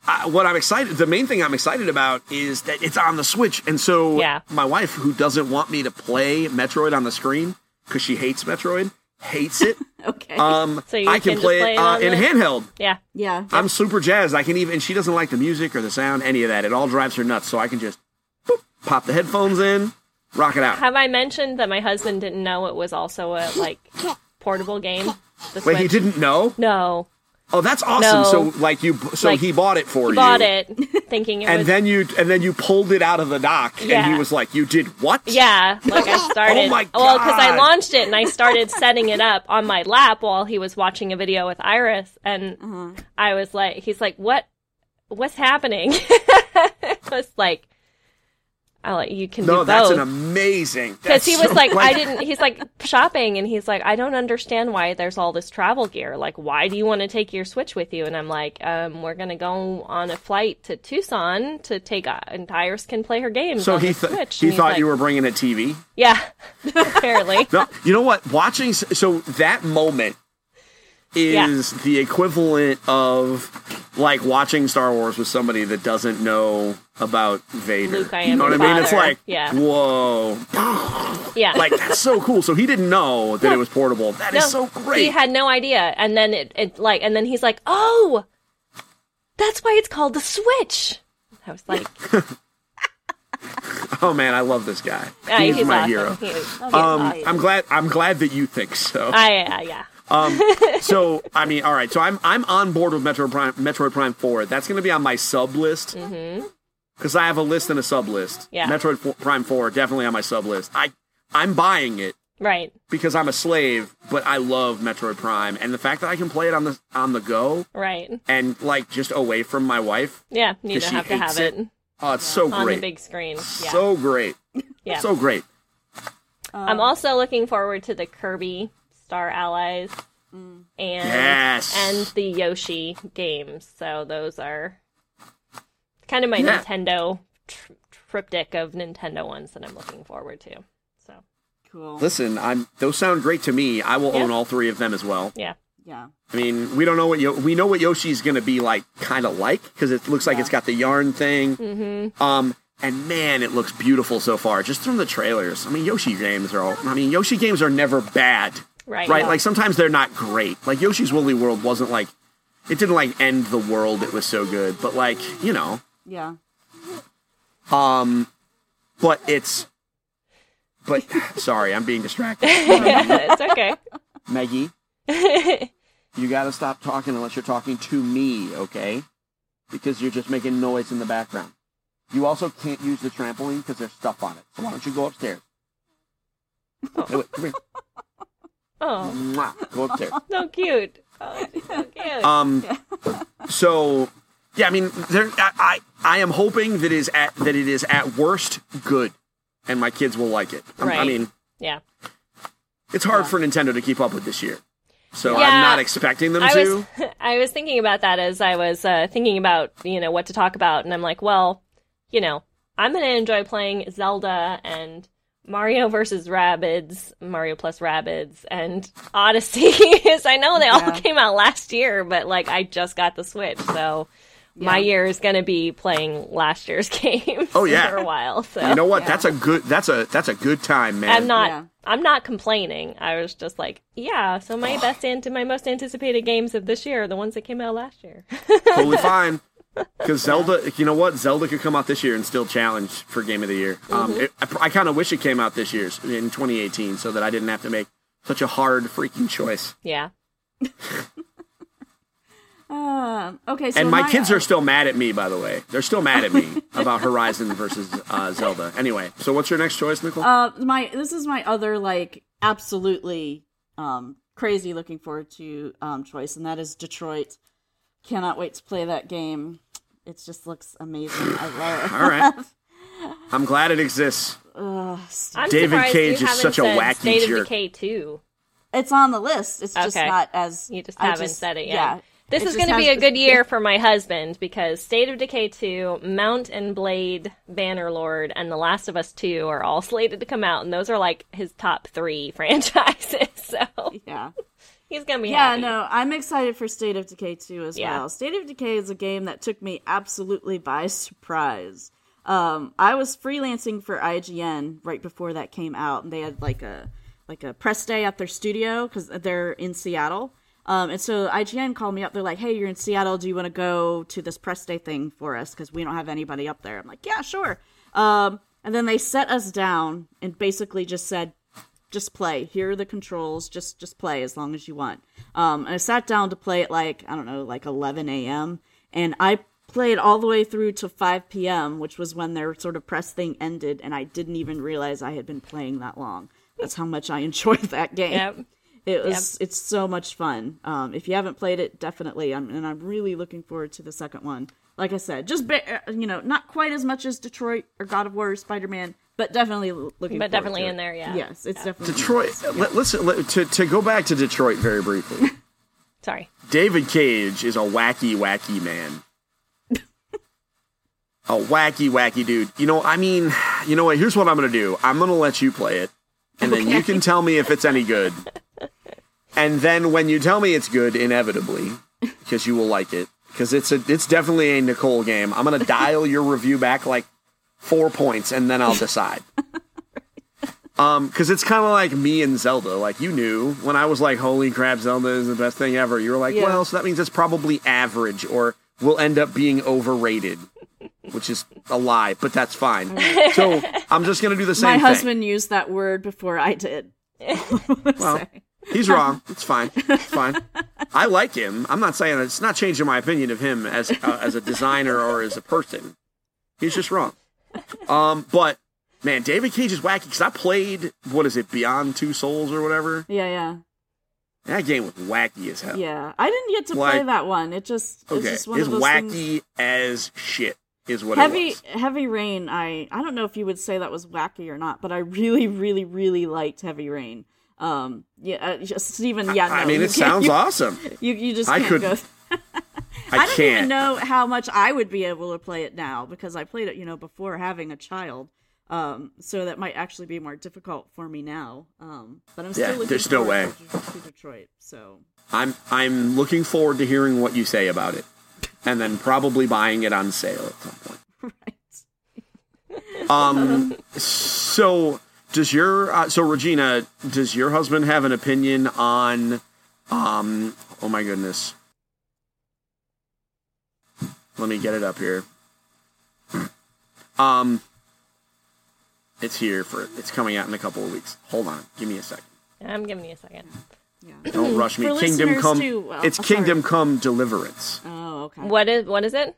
uh, what I'm excited. The main thing I'm excited about is that it's on the Switch, and so yeah. my wife, who doesn't want me to play Metroid on the screen because she hates Metroid. Hates it. Okay. Um, so you I can, can play, play it, uh, it in the... handheld. Yeah. Yeah. I'm super jazzed. I can even, and she doesn't like the music or the sound, any of that. It all drives her nuts. So I can just boop, pop the headphones in, rock it out. Have I mentioned that my husband didn't know it was also a like portable game? Wait, Switch? He didn't know? No. Oh, that's awesome. No. So like you, so like, he bought it for he you. Bought it, thinking it and was... then you and then you pulled it out of the dock, yeah. and he was like, "You did what?" Yeah, like I started. Oh my God. Well, because I launched it and I started setting it up on my lap while he was watching a video with Iris, and uh-huh. I was like, "He's like, what? What's happening?" I was like, "I like you can no, do both." No, that's an amazing. Because he was so like, "I didn't." He's like shopping, and he's like, "I don't understand why there's all this travel gear. Like, why do you want to take your Switch with you?" And I'm like, um, "We're gonna go on a flight to Tucson to take, uh, and Iris can play her games so on he th- the Switch." He and thought like, you were bringing a T V. Yeah, apparently. No, you know what? Watching so that moment is yeah. the equivalent of. Like watching Star Wars with somebody that doesn't know about Vader. Luke, I am you know what I mean? Father. It's like, yeah. whoa. yeah. Like, that's so cool. So he didn't know that yeah. it was portable. That no, is so great. He had no idea. And then it, it like, and then he's like, oh, that's why it's called the Switch. I was like, oh man, I love this guy. Yeah, he's, he's my awesome. hero. He is. Oh, um, I'm glad, I'm glad that you think so. I, uh, yeah. um, so, I mean, all right. So I'm I'm on board with Metroid Prime, Metroid Prime four. That's going to be on my sub list because mm-hmm. I have a list and a sub list. Yeah. Metroid four, Prime four definitely on my sub list. I I'm buying it, right? Because I'm a slave, but I love Metroid Prime, and the fact that I can play it on the on the go, right? And like just away from my wife. Yeah, you don't have to have it. it. Oh, it's yeah. so on great on the big screen. Yeah. So great. Yeah. So great. Um, I'm also looking forward to the Kirby. Star Allies and yes. and the Yoshi games. So those are kind of my yeah. Nintendo tri- triptych of Nintendo ones that I'm looking forward to. So cool. Listen, I'm those sound great to me. I will yeah. own all three of them as well. Yeah, yeah. I mean, we don't know what Yo- we know what Yoshi's going to be like, kind of like because it looks like yeah. it's got the yarn thing. Mm-hmm. Um. And man, it looks beautiful so far, just from the trailers. I mean, Yoshi games are all. I mean, Yoshi games are never bad. Right, right? Yeah. Like, sometimes they're not great. Like, Yoshi's Woolly World wasn't, like... It didn't, like, end the world. It was so good. But, like, you know. Yeah. Um, but it's... But, sorry, I'm being distracted. It's okay. Maggie, you gotta stop talking unless you're talking to me, okay? Because you're just making noise in the background. You also can't use the trampoline because there's stuff on it. So why don't you go upstairs? Oh. Hey, wait, come here. Oh, Mwah. Go up there. So cute. Oh, so cute. Um, yeah. so yeah, I mean, there. I, I I am hoping that is at that it is at worst good, and my kids will like it. Right. I mean, yeah, it's hard yeah. for Nintendo to keep up with this year, so yeah. I'm not expecting them I to. Was, I was thinking about that as I was uh, thinking about you know what to talk about, and I'm like, well, you know, I'm gonna enjoy playing Zelda and. Mario versus Rabbids, Mario plus Rabbids, and Odyssey is, I know they all yeah. came out last year, but, like, I just got the Switch, so yeah. my year is going to be playing last year's games oh, yeah. for a while. So. You know what? Yeah. That's a good That's a, that's a good time, man. I'm not yeah. I'm not complaining. I was just like, yeah, so my best and my most anticipated games of this year are the ones that came out last year. Totally fine. Because Zelda, you know what? Zelda could come out this year and still challenge for Game of the Year. Mm-hmm. Um, it, I, I kind of wish it came out this year, in twenty eighteen, so that I didn't have to make such a hard freaking choice. Yeah. uh, okay. So and my, my kids are still mad at me, by the way. They're still mad at me about Horizon versus uh, Zelda. Anyway, so what's your next choice, Nicole? Uh, my this is my other like absolutely um, crazy looking forward to um, choice, and that is Detroit. Cannot wait to play that game. It just looks amazing. I love it. All right. I'm glad it exists. Ugh, I'm David Cage is such a wacky State of jerk. Decay two. It's on the list. It's okay. just not as... You just I haven't just, said it yet. Yeah. This it is going to be a good year for my husband, because State of Decay two, Mount and Blade, Bannerlord, and The Last of Us two are all slated to come out, and those are like his top three franchises. So yeah, he's going to be yeah, happy. Yeah, no, I'm excited for State of Decay two as yeah. well. State of Decay is a game that took me absolutely by surprise. Um, I was freelancing for I G N right before that came out, and they had like a like a press day at their studio because they're in Seattle. Um, and so I G N called me up. They're like, hey, you're in Seattle. Do you want to go to this press day thing for us? Because we don't have anybody up there. I'm like, yeah, sure. Um, and then they set us down and basically just said, just play. Here are the controls. Just just play as long as you want. Um, and I sat down to play at like, I don't know, like eleven a.m. And I played all the way through to five p.m., which was when their sort of press thing ended. And I didn't even realize I had been playing that long. That's how much I enjoyed that game. Yep. It was, yep. It's so much fun. Um, if you haven't played it, definitely. I'm, and I'm really looking forward to the second one. Like I said, just, ba- you know, not quite as much as Detroit or God of War or Spider-Man, but definitely looking but forward But definitely to in it. There, yeah. Yes, it's yeah. definitely Detroit. Nice. Yeah. Let, listen, let, to, to go back to Detroit very briefly. Sorry. David Cage is a wacky, wacky man. A wacky, wacky dude. You know, I mean, you know what? Here's what I'm going to do. I'm going to let you play it, and okay. then you can tell me if it's any good. And then when you tell me it's good, inevitably, because you will like it, because it's a, it's definitely a Nicole game. I'm going to dial your review back like four points, and then I'll decide. Um, because it's kind of like me and Zelda. Like, you knew when I was like, holy crap, Zelda is the best thing ever. You were like, yeah. well, so that means it's probably average or will end up being overrated, which is a lie, but that's fine. So I'm just going to do the same My thing. My husband used that word before I did. Well, say. He's wrong. It's fine. It's fine. I like him. I'm not saying it's not changing my opinion of him as uh, as a designer or as a person. He's just wrong. Um, but man, David Cage is wacky because I played what is it, Beyond Two Souls or whatever. Yeah, yeah. That game was wacky as hell. Yeah, I didn't get to like, play that one. It just okay, it's just one it's of those wacky things... as shit. Is what heavy it was. Heavy Rain. I I don't know if you would say that was wacky or not, but I really, really, really liked Heavy Rain. Um. Yeah. Uh, Stephen. Yeah. No, I mean, it sounds you, awesome. You you just can't I could, go. I, I don't can't. even know how much I would be able to play it now because I played it, you know, before having a child. Um. So that might actually be more difficult for me now. Um. But I'm still yeah, looking there's forward no way. To, to Detroit. So I'm I'm looking forward to hearing what you say about it, and then probably buying it on sale at some point. Right. Um. So. Does your uh, so Regina? Does your husband have an opinion on? Um, oh my goodness! Let me get it up here. Um, it's here for it's coming out in a couple of weeks. Hold on, give me a second. I'm giving you a second. Yeah. Yeah. Don't rush me. Kingdom Come. Too, well, it's oh, Kingdom sorry. Come Deliverance. Oh, okay. What is what is it?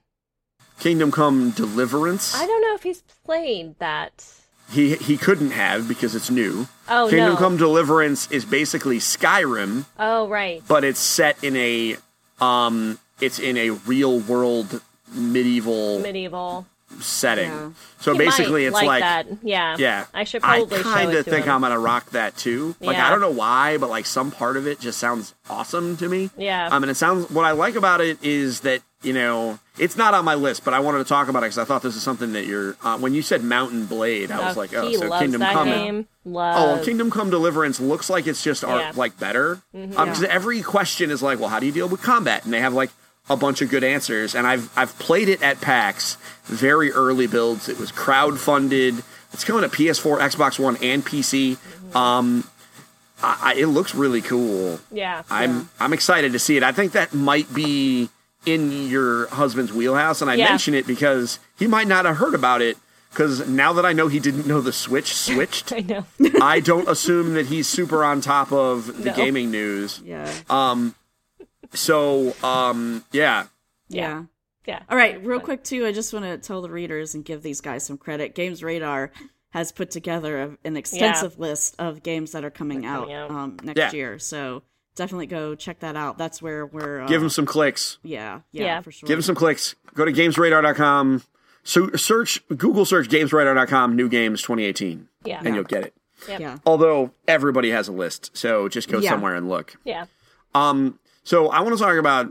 Kingdom Come Deliverance. I don't know if he's played that. He he couldn't have because it's new. Oh, Kingdom no. Come Deliverance is basically Skyrim. Oh, right. But it's set in a um it's in a real world medieval medieval setting. Yeah. So he basically it's like, like that. Yeah. Yeah. I should probably I kinda show it to think him. I'm gonna rock that too. Like yeah. I don't know why, but like some part of it just sounds awesome to me. Yeah. I mean it sounds what I like about it is that you know, it's not on my list, but I wanted to talk about it because I thought this is something that you're... Uh, when you said Mountain Blade, I was oh, like, oh, so loves Kingdom that Come... Game. Loves. Oh, Kingdom Come Deliverance looks like it's just yeah. art, like better. Mm-hmm. Um, 'cause every question is like, well, how do you deal with combat? And they have like a bunch of good answers. And I've I've played it at PAX, very early builds. It was crowdfunded. It's coming to P S four, Xbox One, and P C. Mm-hmm. Um, I, I, it looks really cool. Yeah. I'm yeah. I'm excited to see it. I think that might be... in your husband's wheelhouse, and I yeah. mention it because he might not have heard about it, because now that I know he didn't know the Switch switched, I know. I don't assume that he's super on top of the no. gaming news. Yeah. Um. So, um, yeah. Yeah. Yeah. All right, real quick, too, I just want to tell the readers and give these guys some credit. Games Radar has put together an extensive yeah. list of games that are coming, coming out, out. Um, next yeah. year, so... Definitely go check that out. That's where we're... Uh, Give them some clicks. Yeah, yeah, yeah, for sure. Give them some clicks. Go to games radar dot com. So search, Google search games radar dot com, new games twenty eighteen. Yeah. And yeah. you'll get it. Yep. Yeah. Although everybody has a list, so just go yeah. somewhere and look. Yeah. Um. So I want to talk about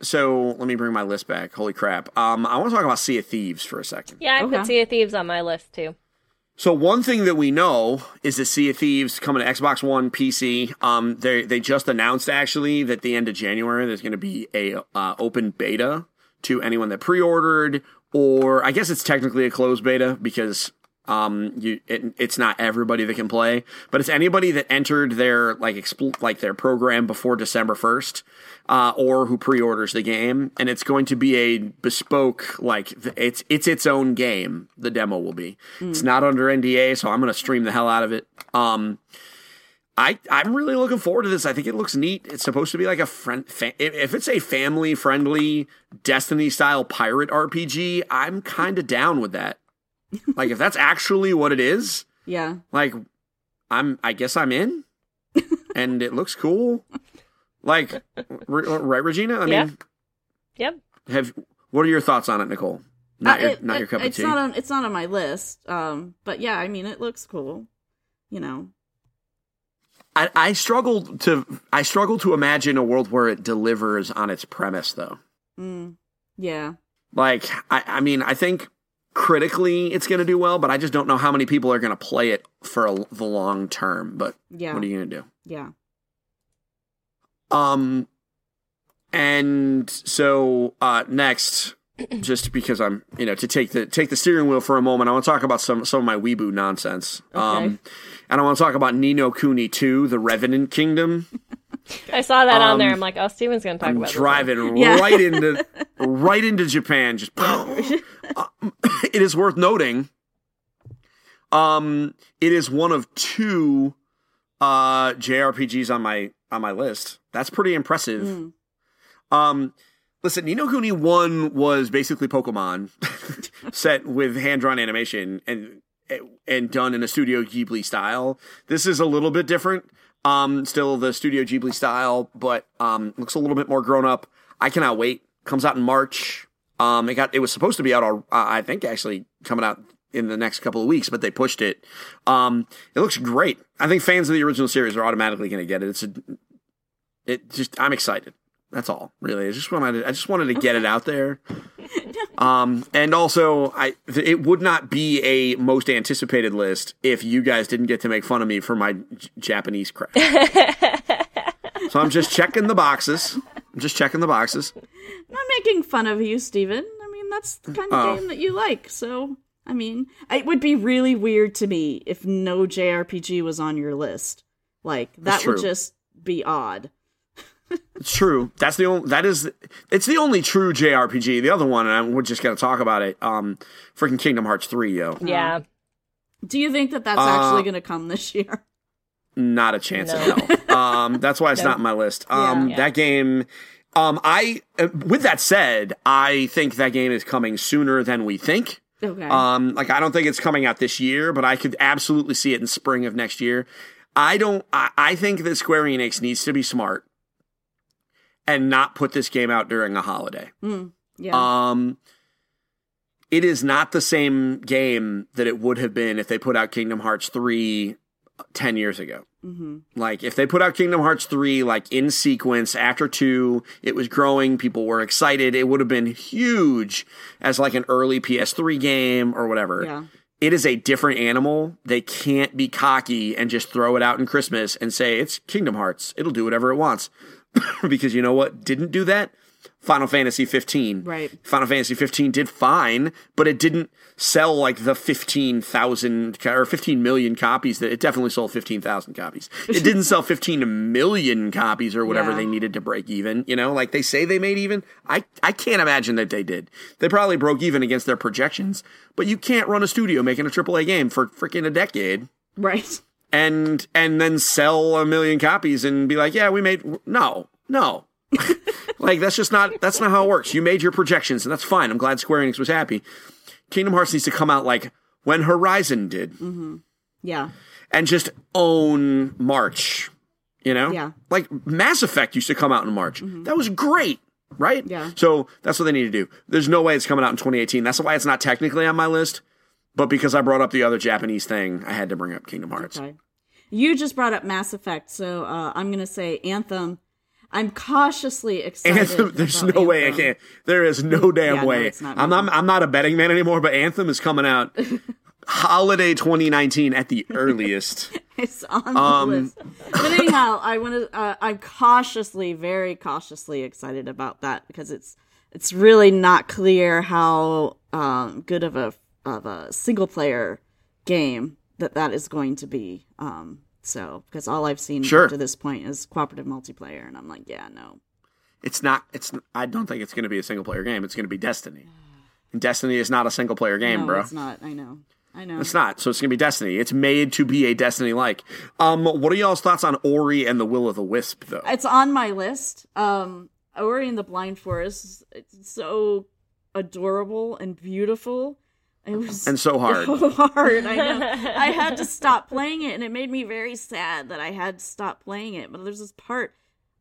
So let me bring my list back. Holy crap. Um, I want to talk about Sea of Thieves for a second. Yeah, I okay. put Sea of Thieves on my list too. So one thing that we know is that Sea of Thieves coming to Xbox One, P C. Um, they they just announced actually that the end of January there's going to be a uh, open beta to anyone that pre-ordered, or I guess it's technically a closed beta because um you it, it's not everybody that can play, but it's anybody that entered their like expl- like their program before December first, uh, or who pre-orders the game, and it's going to be a bespoke like it's it's its own game. The demo will be mm. it's not under N D A, so I'm going to stream the hell out of it. Um, I I'm really looking forward to this. I think it looks neat. It's supposed to be like a friend fa- if it's a family friendly Destiny style pirate R P G, I'm kind of down with that. Like, if that's actually what it is, yeah. Like, I'm. I guess I'm in, and it looks cool. Like, re- right, Regina? I yeah. mean, yep. Have what are your thoughts on it, Nicole? Not uh, your, it, not your cup it, of it's tea. Not on, it's not on my list. Um, but yeah, I mean, it looks cool. You know, I I struggle to I struggle to imagine a world where it delivers on its premise, though. Mm, yeah. Like, I, I mean, I think. Critically, it's going to do well, but I just don't know how many people are going to play it for a, the long term. But yeah. What are you going to do? Yeah. Um, and so uh, next, just because I'm, you know, to take the take the steering wheel for a moment, I want to talk about some some of my weeboo nonsense. Okay. Um, and I want to talk about Ni no Kuni two: The Revenant Kingdom. I saw that um, on there. I'm like, oh, Steven's going to talk I'm about it. I'm driving this right yeah. into right into Japan. Just boom. Um, it is worth noting. Um, it is one of two uh, J R P Gs on my on my list. That's pretty impressive. Mm. Um, listen, Ni no Kuni one was basically Pokemon set with hand drawn animation and and done in a Studio Ghibli style. This is a little bit different. Um, still the Studio Ghibli style, but um, looks a little bit more grown up. I cannot wait. Comes out in March. Um, it got it was supposed to be out, uh, I think, actually coming out in the next couple of weeks, but they pushed it. Um, it looks great. I think fans of the original series are automatically going to get it. It's a, it just I'm excited. That's all, really. I just wanted I just wanted to get it out there. Um, and also, I th- it would not be a most anticipated list if you guys didn't get to make fun of me for my j- Japanese crap. So I'm just checking the boxes. I'm just checking the boxes. I'm not making fun of you, Steven. I mean, that's the kind of oh. game that you like. So, I mean, it would be really weird to me if no J R P G was on your list. Like, that would just be odd. It's true. That's the only, that is, it's the only true J R P G. The other one, and I, we're just going to talk about it, um, freaking Kingdom Hearts three, yo. Yeah. Do you think that that's uh, actually going to come this year? Not a chance no. at all. Um, that's why it's no. not on my list. Um, yeah. That game, um, I, with that said, I think that game is coming sooner than we think. Okay. Um, like, I don't think it's coming out this year, but I could absolutely see it in spring of next year. I don't, I, I think that Square Enix needs to be smart and not put this game out during a holiday. Mm, yeah. Um, it is not the same game that it would have been if they put out Kingdom Hearts three ten years ago. Mm-hmm. Like, if they put out Kingdom Hearts three, like, in sequence, after two, it was growing, people were excited, it would have been huge as, like, an early P S three game or whatever. Yeah. It is a different animal. They can't be cocky and just throw it out in Christmas and say, it's Kingdom Hearts, it'll do whatever it wants. Because you know what didn't do that? Final Fantasy fifteen. Right. Final Fantasy fifteen did fine, but it didn't sell like the fifteen thousand or fifteen million copies. That it definitely sold fifteen thousand copies. It didn't sell fifteen million copies or whatever yeah. they needed to break even. You know, like they say they made even. I, I can't imagine that they did. They probably broke even against their projections, but you can't run a studio making a triple A game for freaking a decade. Right. And and then sell a million copies and be like, yeah, we made no, no, like that's just not that's not how it works. You made your projections, and that's fine. I'm glad Square Enix was happy. Kingdom Hearts needs to come out like when Horizon did, mm-hmm. yeah, and just own March. You know, yeah, like Mass Effect used to come out in March. Mm-hmm. That was great, right? Yeah. So that's what they need to do. There's no way it's coming out in twenty eighteen. That's why it's not technically on my list. But because I brought up the other Japanese thing, I had to bring up Kingdom Hearts. Okay. You just brought up Mass Effect, so uh, I'm going to say Anthem. I'm cautiously excited. Anthem, there's no Anthem. way I can't. There is no damn yeah, way. No, it's not I'm not. I'm not a betting man anymore. But Anthem is coming out holiday twenty nineteen at the earliest. It's on the um, list. But anyhow, I want to. Uh, I'm cautiously, very cautiously excited about that because it's it's really not clear how um, good of a of a single player game that that is going to be. Um, So, because all I've seen sure. up to this point is cooperative multiplayer, and I'm like, yeah, no. It's not, it's, I don't think it's going to be a single player game. It's going to be Destiny. And Destiny is not a single player game, no, bro. It's not. I know. I know. It's not. So, it's going to be Destiny. It's made to be a Destiny like. Um, what are y'all's thoughts on Ori and the Will of the Wisp, though? It's on my list. Um, Ori and the Blind Forest is so adorable and beautiful. It was and so hard. So hard, I know. I had to stop playing it, and it made me very sad that I had to stop playing it. But there's this part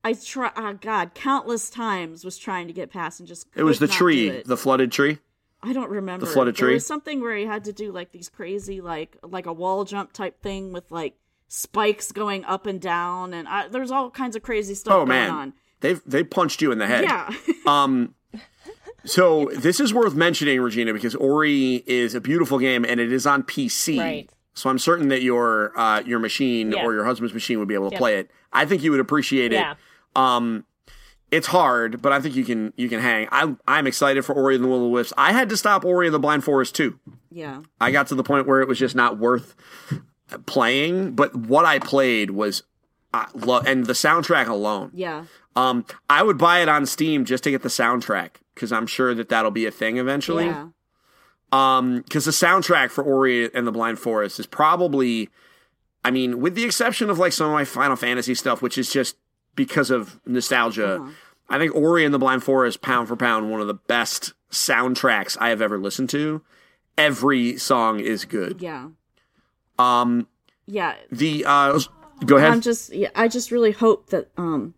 I try, oh God, countless times was trying to get past and just. Could it was the not tree, do it. the flooded tree. I don't remember the flooded tree. There was something where he had to do like these crazy, like like a wall jump type thing with like spikes going up and down, and I, there's all kinds of crazy stuff oh, going man. on. They've they punched you in the head. Yeah. um. So this is worth mentioning, Regina, because Ori is a beautiful game and it is on P C. Right. So I'm certain that your uh, your machine yeah. or your husband's machine would be able to yep. play it. I think you would appreciate it. Yeah. Um, it's hard, but I think you can you can hang. I'm I'm excited for Ori and the Will of the Wisps. I had to stop Ori and the Blind Forest too. Yeah. I got to the point where it was just not worth playing, but what I played was I lo- and the soundtrack alone. Yeah. Um, I would buy it on Steam just to get the soundtrack. Because I'm sure that that'll be a thing eventually. Yeah. Um, because the soundtrack for Ori and the Blind Forest is probably, I mean, with the exception of like some of my Final Fantasy stuff, which is just because of nostalgia, uh-huh. I think Ori and the Blind Forest, pound for pound, one of the best soundtracks I have ever listened to. Every song is good. Yeah. Um. Yeah. The uh. Go ahead. I'm just. Yeah. I just really hope that. Um.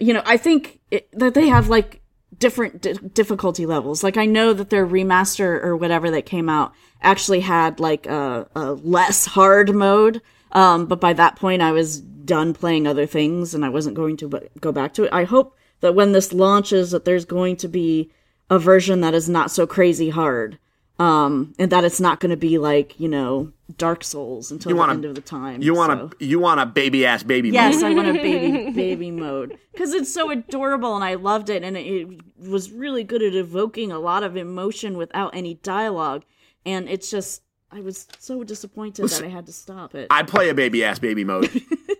You know, I think it, that they have like. different di- difficulty levels. Like, I know that their remaster or whatever that came out actually had, like, a, a less hard mode, um, but by that point I was done playing other things and I wasn't going to b- go back to it. I hope that when this launches that there's going to be a version that is not so crazy hard, um, and that it's not going to be, like, you know, Dark Souls until the end of the time. You want a you want a baby ass baby mode. Yes, I want a baby baby mode because it's so adorable and I loved it and it, it was really good at evoking a lot of emotion without any dialogue and it's just I was so disappointed Listen, that I had to stop it. I'd play a baby ass baby mode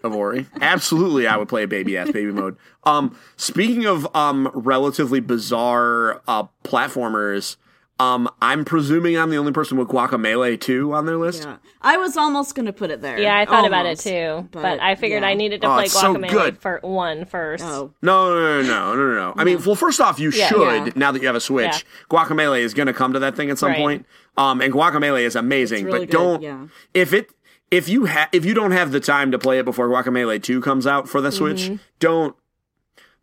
of Ori. Absolutely, I would play a baby ass baby mode. Um, speaking of um relatively bizarre uh platformers. Um, I'm presuming I'm the only person with Guacamelee two on their list. Yeah. I was almost going to put it there. Yeah, I thought almost, about it too, but, but I figured yeah. I needed to oh, play Guacamelee so for one first. Oh. No, no, no, no, no, no, no. I mean, well, first off, you yeah, should, yeah. now that you have a Switch, yeah. Guacamelee is going to come to that thing at some right. point. Um, and Guacamelee is amazing, really but good. don't, yeah. if it, if you ha- if you don't have the time to play it before Guacamelee two comes out for the mm-hmm. Switch, don't,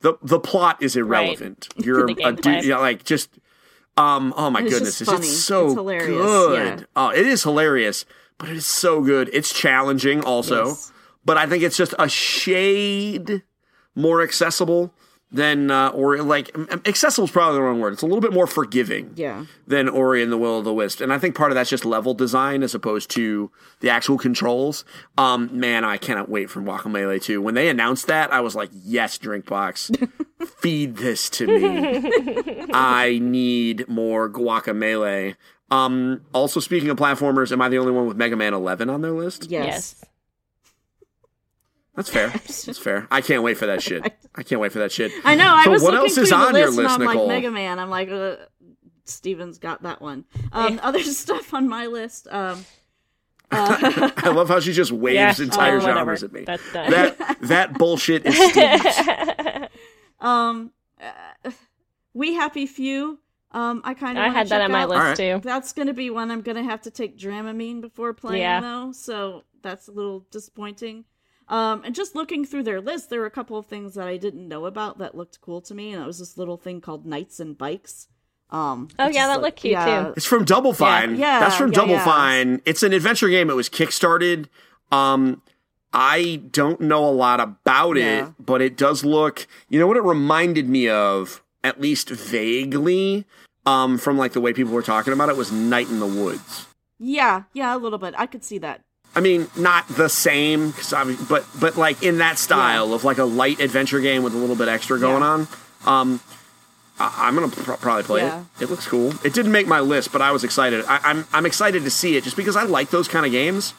the, the plot is irrelevant. Right. You're a dude, you know, like just... Um, oh my it's goodness, it's, it's so it's hilarious. good. Yeah. Oh, it is hilarious, but it is so good. It's challenging also, yes. but I think it's just a shade more accessible than, uh, or like, accessible is probably the wrong word. It's a little bit more forgiving yeah. than Ori and the Will of the Wisp. And I think part of that's just level design as opposed to the actual controls. Um, man, I cannot wait for Guacamelee two. When they announced that, I was like, yes, Drinkbox. Feed this to me. I need more Guacamelee. Um, also, speaking of platformers, am I the only one with Mega Man eleven on their list? Yes. yes. That's fair. That's fair. I can't wait for that shit. I can't wait for that shit. I know. I so was what looking else is on your list, list I'm Nicole? Like Mega Man. I'm like, uh, Steven's got that one. Um, yeah. Other stuff on my list. Um, uh, I love how she just waves yeah. entire oh, genres at me. That's done. That that bullshit is Steve's. Um, uh, We Happy Few. Um, I kind of I had that on my out. list right. too. That's going to be one I'm going to have to take Dramamine before playing yeah. though, so that's a little disappointing. Um, and just looking through their list, there were a couple of things that I didn't know about that looked cool to me, and it was this little thing called Knights and Bikes. Um, oh yeah, that looked like, cute yeah. too. It's from Double Fine. Yeah, yeah that's from yeah, Double yeah. Fine. It's an adventure game. It was kickstarted. Um. I don't know a lot about yeah. it, but it does look, you know what it reminded me of, at least vaguely, um, from like the way people were talking about it, was Night in the Woods. Yeah, yeah, a little bit. I could see that. I mean, not the same, cause I mean, but but like in that style yeah. of like a light adventure game with a little bit extra going yeah. on. Um, I- I'm gonna pr- probably play yeah. it. It looks cool. It didn't make my list, but I was excited. I- I'm I'm excited to see it just because I like those kind of games.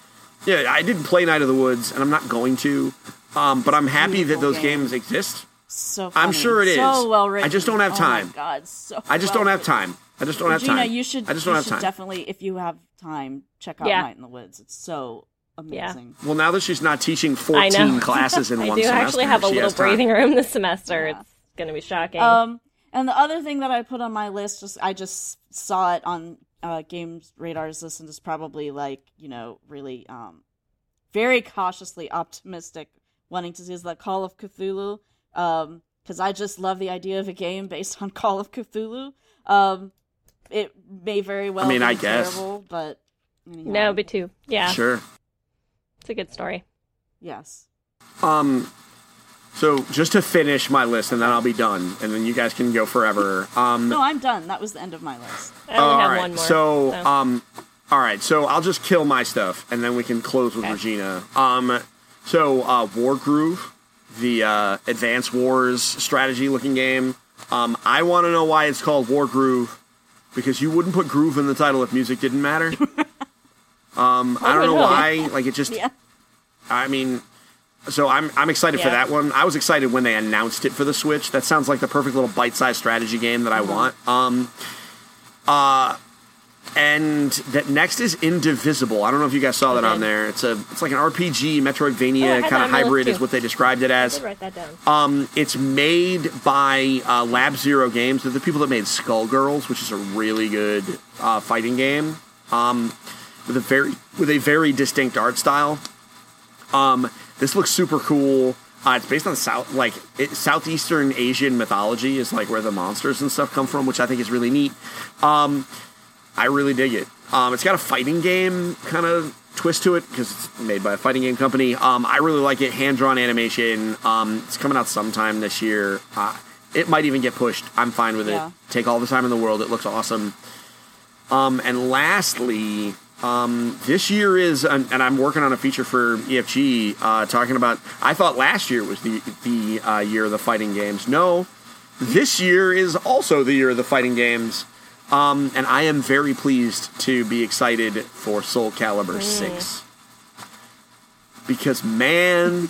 Yeah, I didn't play Night of the Woods, and I'm not going to. Um, but I'm happy Beautiful that those game. games exist. So funny. I'm sure it is. So well written. I just don't have time. Oh my God, so I just well don't have time. I just don't Regina, have time. You should, I just don't you have should time. Definitely, if you have time, check out yeah. Night in the Woods. It's so amazing. Yeah. Well, now that she's not teaching fourteen classes in one semester, I do actually have a little breathing time. room this semester. Yeah. It's going to be shocking. Um, and the other thing that I put on my list, just I just saw it on uh, Games Radar's list, and it's probably like, you know, really um, very cautiously optimistic, wanting to see is like Call of Cthulhu, because um, I just love the idea of a game based on Call of Cthulhu. Um, It may very well I mean, be I guess. terrible, but... Anyhow. No, but too. Yeah. Sure. It's a good story. Yes. Um, so, just to finish my list, and then I'll be done, and then you guys can go forever. Um, no, I'm done. That was the end of my list. I only uh, have right. one more. So, so. Um, all right. So, I'll just kill my stuff, and then we can close with okay. Regina. Um, so, uh, Wargroove, the uh, Advance Wars strategy-looking game. Um, I want to know why it's called Wargroove. Because you wouldn't put groove in the title if music didn't matter. Um, I don't know why. Like, it just... Yeah. I mean, so I'm I'm excited yeah. for that one. I was excited when they announced it for the Switch. That sounds like the perfect little bite-sized strategy game that mm-hmm. I want. Um, uh, and that next is Indivisible. I don't know if you guys saw okay. that on there. It's a it's like an R P G, Metroidvania oh, kind of hybrid is what they described it as. I did write that down. Um, it's made by uh, Lab Zero Games. They're the people that made Skullgirls, which is a really good uh, fighting game um, with a very with a very distinct art style. Um, this looks super cool. Uh, it's based on south like it, southeastern Asian mythology is like where the monsters and stuff come from, which I think is really neat. Um, I really dig it. Um, it's got a fighting game kind of twist to it because it's made by a fighting game company. Um, I really like it. Hand-drawn animation. Um, it's coming out sometime this year. Uh, it might even get pushed. I'm fine with yeah. it. Take all the time in the world. It looks awesome. Um, and lastly, um, this year is, and I'm working on a feature for E F G uh, talking about, I thought last year was the, the uh, year of the fighting games. No, this year is also the year of the fighting games. Um, and I am very pleased to be excited for Soul Calibur six. Because, man,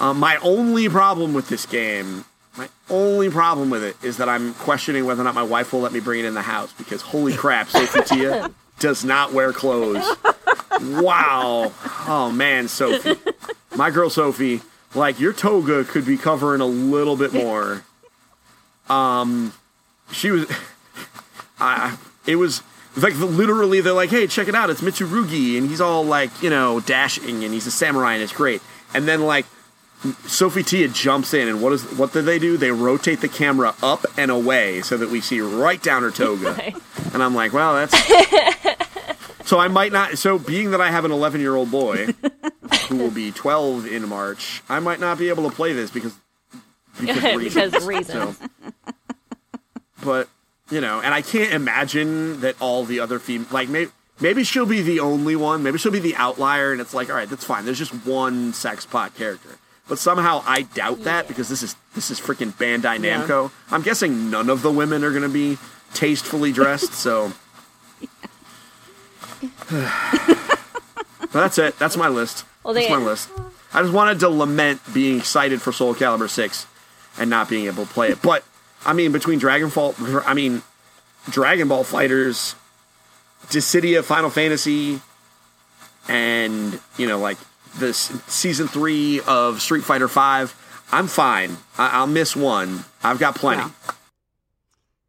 uh, my only problem with this game, my only problem with it, is that I'm questioning whether or not my wife will let me bring it in the house. Because, holy crap, Sophie Tia does not wear clothes. Wow. Oh, man, Sophie. My girl, Sophie, like, your toga could be covering a little bit more. Um... She was, I. It was like literally they're like, hey, check it out, it's Mitsurugi, and he's all like, you know, dashing, and he's a samurai, and it's great. And then like, Sophie Tia jumps in, and what is what do they do? They rotate the camera up and away so that we see right down her toga. And I'm like, well, that's. So I might not. So being that I have an eleven-year-old boy who will be twelve in March, I might not be able to play this because because reasons. Because reasons. So, but, you know, and I can't imagine that all the other females, like, maybe, maybe she'll be the only one. Maybe she'll be the outlier, and it's like, all right, that's fine. There's just one sexpot character. But somehow I doubt yeah. that because this is this is freaking Bandai Namco. Yeah. I'm guessing none of the women are going to be tastefully dressed, so. But that's it. That's my list. Well, that's my list. I just wanted to lament being excited for Soul Calibur six and not being able to play it, but. I mean, between Dragon Ball, I mean, Dragon Ball Fighters, Dissidia, Final Fantasy, and you know, like this season three of Street Fighter Five, I'm fine. I- I'll miss one. I've got plenty. Yeah.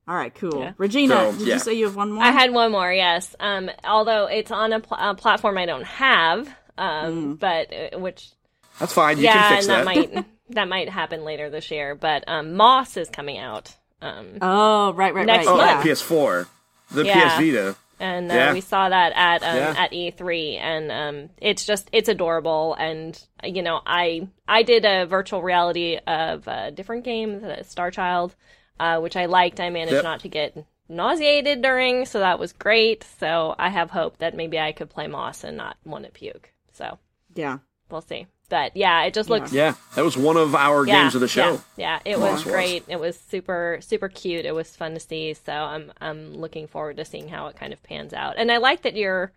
All right, cool. Yeah. Regina, so, did yeah. you say you have one more? I had one more. Yes. Um, although it's on a, pl- a platform I don't have, um, mm. but which that's fine. You yeah, can fix and that. that might. That might happen later this year, but um, Moss is coming out. Um, oh, right, right, next right. Month. Oh, the P S four. The yeah. P S Vita. And uh, yeah. we saw that at um, yeah. at E three, and um, it's just it's adorable. And you know, I I did a virtual reality of a different game, Star Child, uh, which I liked. I managed yep. not to get nauseated during, so that was great. So I have hope that maybe I could play Moss and not want to puke. So yeah, we'll see. But yeah, it just looks. Yeah, that was one of our yeah, games of the show. Yeah, yeah. it was great. It was super, super cute. It was fun to see. So I'm, I'm looking forward to seeing how it kind of pans out. And I like that your,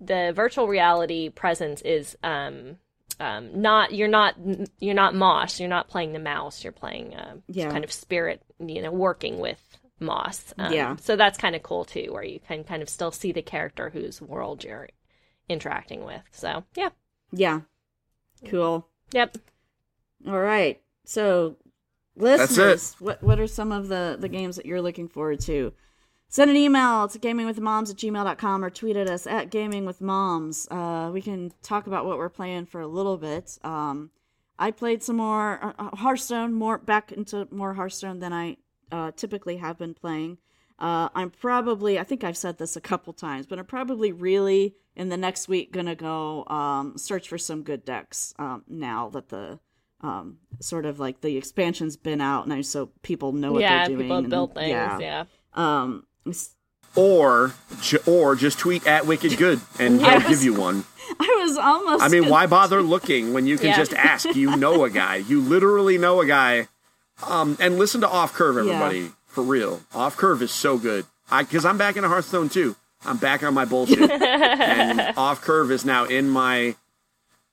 the virtual reality presence is, um, um, not you're not you're not Moss. You're not playing the mouse. You're playing um, yeah. kind of spirit. You know, working with Moss. Um, yeah. So that's kind of cool too, where you can kind of still see the character whose world you're interacting with. So yeah. Yeah. Cool. Yep. All right. So, listeners, what what are some of the, the games that you're looking forward to? Send an email to gaming with moms at gmail dot com or tweet at us at gaming with moms. Uh, we can talk about what we're playing for a little bit. Um, I played some more uh, Hearthstone, more back into more Hearthstone than I uh, typically have been playing. Uh, I'm probably, I think I've said this a couple times, but I'm probably really in the next week going to go um, search for some good decks um, now that the um, sort of like the expansion's been out, and I, so people know what yeah, they're doing. Yeah, people build things, yeah. yeah. Um, or, ju- or just tweet at Wicked Good, and yeah, I'll was, give you one. I was almost... I mean, gonna... why bother looking when you can yeah. just ask? You know a guy. You literally know a guy. Um, and listen to Off Curve, everybody. Yeah. For real. Off Curve is so good. I Because I'm back into Hearthstone, too. I'm back on my bullshit. And Off Curve is now in my...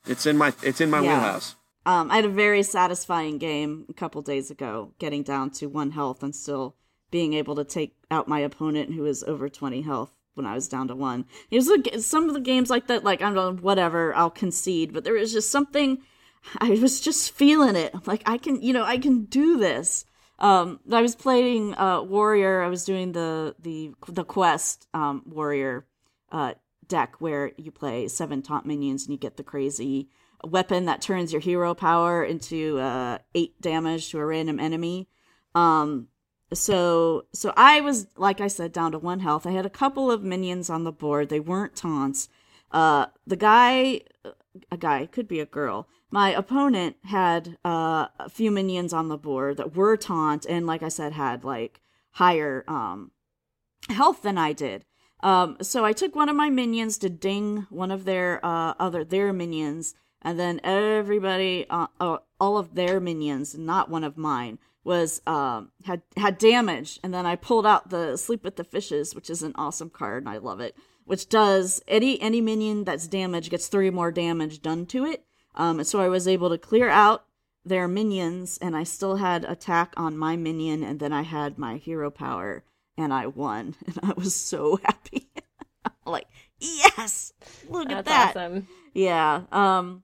It's in my It's in my yeah. wheelhouse. Um, I had a very satisfying game a couple days ago, getting down to one health and still being able to take out my opponent who was over twenty health when I was down to one. It was like, some of the games like that, like, I'm like, whatever, I'll concede. But there was just something... I was just feeling it. I'm like, I can, you know, I can do this. Um, I was playing uh, Warrior. I was doing the the the quest um, Warrior uh, deck where you play seven taunt minions and you get the crazy weapon that turns your hero power into uh, eight damage to a random enemy. Um, so so I was, like I said, down to one health. I had a couple of minions on the board. They weren't taunts. Uh, the guy, a guy could be a girl. My opponent had uh, a few minions on the board that were taunt and, like I said, had like higher um, health than I did. Um, so I took one of my minions to ding one of their uh, other their minions, and then everybody, uh, uh, all of their minions, not one of mine, was um, had had damage. And then I pulled out the Sleep with the Fishes, which is an awesome card, and I love it. Which does any any minion that's damaged gets three more damage done to it. Um, so I was able to clear out their minions, and I still had attack on my minion, and then I had my hero power, and I won, and I was so happy. Like, yes, look That's at that. Awesome. Yeah. Um,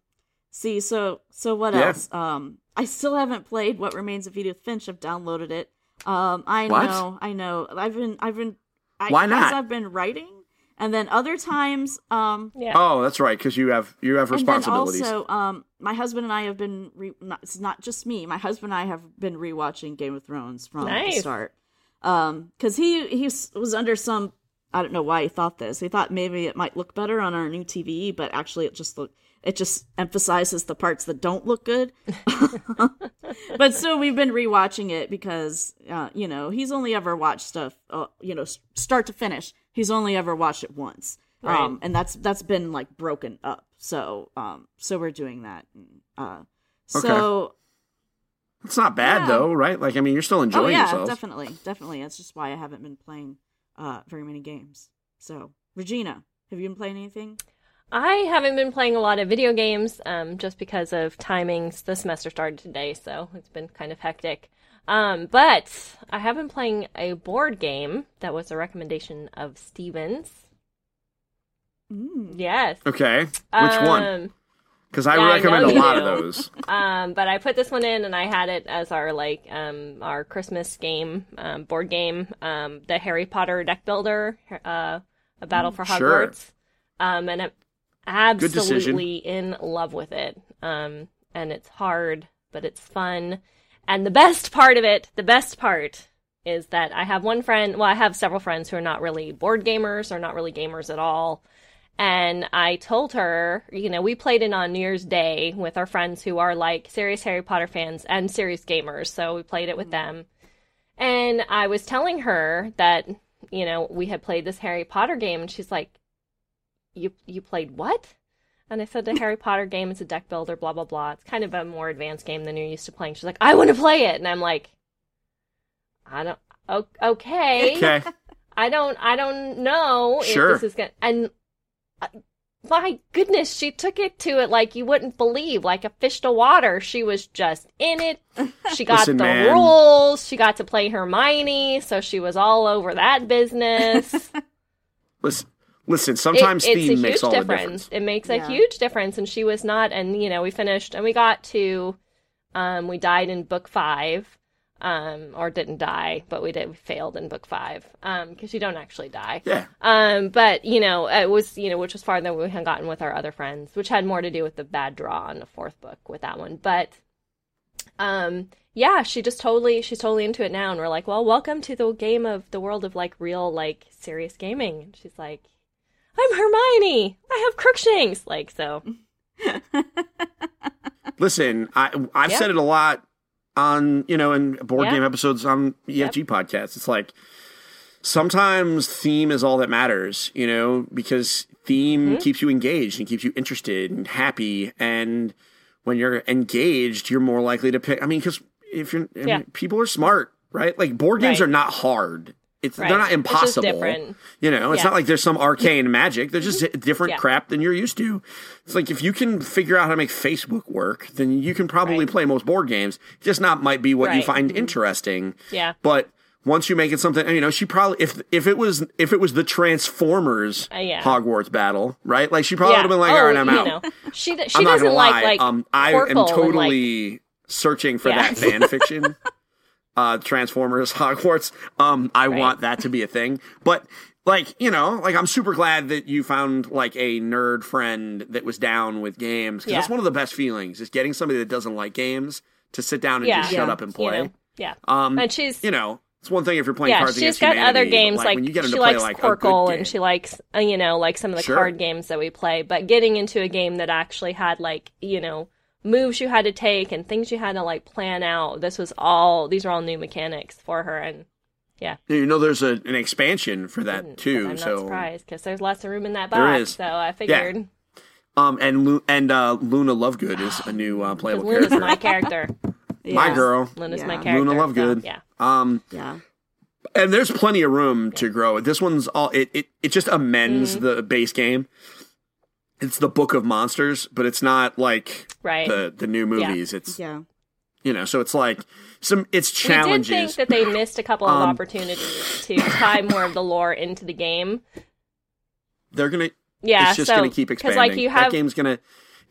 see, so so what yeah. else? Um, I still haven't played What Remains of Edith Finch. I've downloaded it. Um, I what? know, I know. I've been, I've been. I, Why not? I've been writing. And then other times, um, yeah. oh, that's right, because you have you have responsibilities. And then also, um, my husband and I have been re- not, it's not just me. My husband and I have been rewatching Game of Thrones from nice. the start, because um, he he was under some I don't know why he thought this. He thought maybe it might look better on our new T V, but actually it just look it just emphasizes the parts that don't look good. But so we've been rewatching it because uh, you know he's only ever watched stuff uh, you know start to finish. He's only ever watched it once, right. um, and that's that's been like broken up. So, um, so we're doing that. Uh, okay. So it's not bad yeah. though, right? Like, I mean, you're still enjoying oh, yeah, yourself. Definitely, definitely. That's just why I haven't been playing uh, very many games. So, Regina, have you been playing anything? I haven't been playing a lot of video games, um, just because of timings. The semester started today, so it's been kind of hectic. Um, but I have been playing a board game that was a recommendation of Steven's. Mm. Yes. Okay. Which um, one? Because I yeah, recommend I a lot do. of those. Um, but I put this one in, and I had it as our like um our Christmas game, um, board game, um, the Harry Potter deck builder, uh, a Battle mm, for Hogwarts. Sure. Um, and I'm absolutely in love with it. Um, and it's hard, but it's fun. And the best part of it, the best part, is that I have one friend, well, I have several friends who are not really board gamers or not really gamers at all. And I told her, you know, we played it on New Year's Day with our friends who are like serious Harry Potter fans and serious gamers. So we played it with them. And I was telling her that, you know, we had played this Harry Potter game. And she's like, you you played what? And I said, the Harry Potter game is a deck builder, blah, blah, blah. It's kind of a more advanced game than you're used to playing. She's like, I want to play it. And I'm like, I don't, o- okay. Okay. I don't, I don't know sure. if this is going to, and uh, my goodness, she took it to it like you wouldn't believe, like a fish to water. She was just in it. She got Listen, the man. rules. She got to play Hermione. So she was all over that business. Listen. Listen, sometimes it, theme makes all difference. the difference. It makes yeah. a huge difference, and she was not, and, you know, we finished, and we got to, um, we died in book five, um, or didn't die, but we did, we failed in book five, um, because you don't actually die. Yeah. Um, but, you know, it was, you know, which was farther than we had gotten with our other friends, which had more to do with the bad draw in the fourth book with that one, but, um, yeah, she just totally, she's totally into it now, and we're like, well, welcome to the game of, the world of, like, real, like, serious gaming, and she's like, I'm Hermione. I have Crookshanks. Like, so. Listen, I, I've yep. said it a lot on, you know, in board yep. game episodes on E F G yep. podcasts. It's like, sometimes theme is all that matters, you know, because theme mm-hmm. keeps you engaged and keeps you interested and happy. And when you're engaged, you're more likely to pick. I mean, because if you're, I yeah. mean, people are smart, right? Like, board games right. are not hard. It's, right. They're not impossible. You know, it's yeah. not like there's some arcane magic. They're just different yeah. crap than you're used to. It's like, if you can figure out how to make Facebook work, then you can probably right. play most board games. Just not might be what right. you find mm-hmm. interesting. Yeah. But once you make it something, you know, she probably, if if it was if it was the Transformers uh, yeah. Hogwarts battle, right? Like, she probably yeah. would have been like, oh, all right, I'm out. Know. She she I'm doesn't like like um, I am totally like... searching for yeah. that fan fiction. Uh, Transformers, Hogwarts. Um, I right. want that to be a thing. But, like, you know, like, I'm super glad that you found, like, a nerd friend that was down with games. Because yeah. that's one of the best feelings, is getting somebody that doesn't like games to sit down and yeah. just yeah. shut up and play. You know, yeah. Um, and she's, you know, it's one thing if you're playing yeah, Cards Against Humanity. Yeah, she's got other games, like, like when you get she likes play, like, Quirkle, and she likes, uh, you know, like, some of the sure. card games that we play. But getting into a game that actually had, like, you know, moves you had to take and things you had to, like, plan out. This was all, these are all new mechanics for her, and yeah. You know, there's a, an expansion for that too. I'm so not surprised, because there's lots of room in that box. There is. So I figured. Yeah. Um, and and uh, Luna Lovegood is a new uh, playable Luna's character. Luna's my character. Yes. My girl. Luna's yeah. my character. Luna Lovegood. So, yeah. Um, yeah. And there's plenty of room yeah. to grow. This one's all, it it, it just amends mm-hmm. the base game. It's the Book of Monsters, but it's not like right. the, the new movies. Yeah. It's yeah. you know, so it's like some it's challenges. I did think that they missed a couple of um, opportunities to tie more of the lore into the game. They're gonna yeah, it's just so, gonna keep expanding. Like, you have, that game's gonna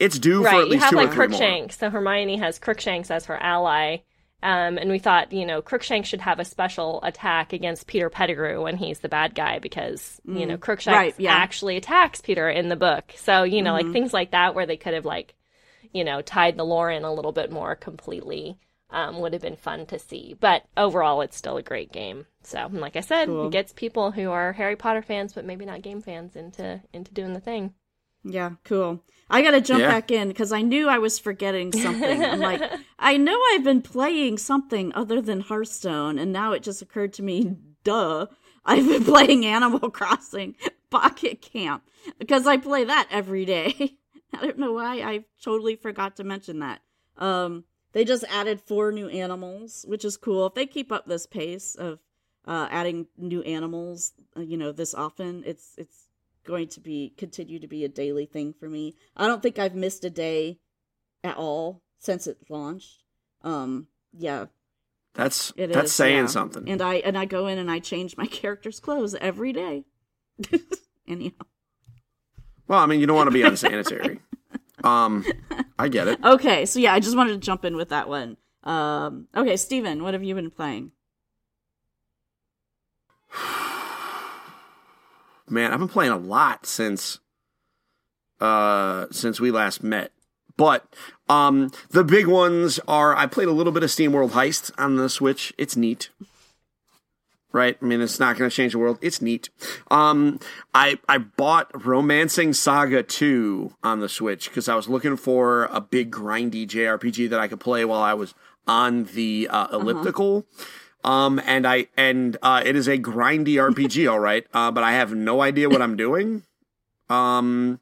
it's due right, for at least two like or three more. You have like Crookshanks, so Hermione has Crookshanks as her ally. Um, and we thought, you know, Crookshanks should have a special attack against Peter Pettigrew when he's the bad guy, because, mm. you know, Crookshanks right, yeah. actually attacks Peter in the book. So, you know, mm-hmm. like, things like that where they could have, like, you know, tied the lore in a little bit more completely um, would have been fun to see. But overall, it's still a great game. So, like I said, cool. it gets people who are Harry Potter fans but maybe not game fans into into doing the thing. Yeah, cool. I gotta jump yeah. back in, because I knew I was forgetting something. I'm like, I know I've been playing something other than Hearthstone, and now it just occurred to me, duh, I've been playing Animal Crossing Pocket Camp, because I play that every day. I don't know why I totally forgot to mention that. Um, they just added four new animals, which is cool. If they keep up this pace of uh, adding new animals, you know, this often, it's it's. going to be continue to be a daily thing for me. I don't think I've missed a day at all since it launched. Um, yeah, that's that's is, saying yeah. something. And I and I go in and I change my character's clothes every day. Anyhow, well, I mean, you don't want to be unsanitary. um, I get it. Okay, so yeah, I just wanted to jump in with that one. Um, okay, Stephen, what have you been playing? Man, I've been playing a lot since uh, since we last met. But um, the big ones are, I played a little bit of SteamWorld Heist on the Switch. It's neat. right? I mean, it's not going to change the world. It's neat. Um, I I bought Romancing Saga two on the Switch because I was looking for a big grindy J R P G that I could play while I was on the uh, elliptical. Uh-huh. Um, and I and uh, it is a grindy R P G, all right, uh, but I have no idea what I'm doing, um,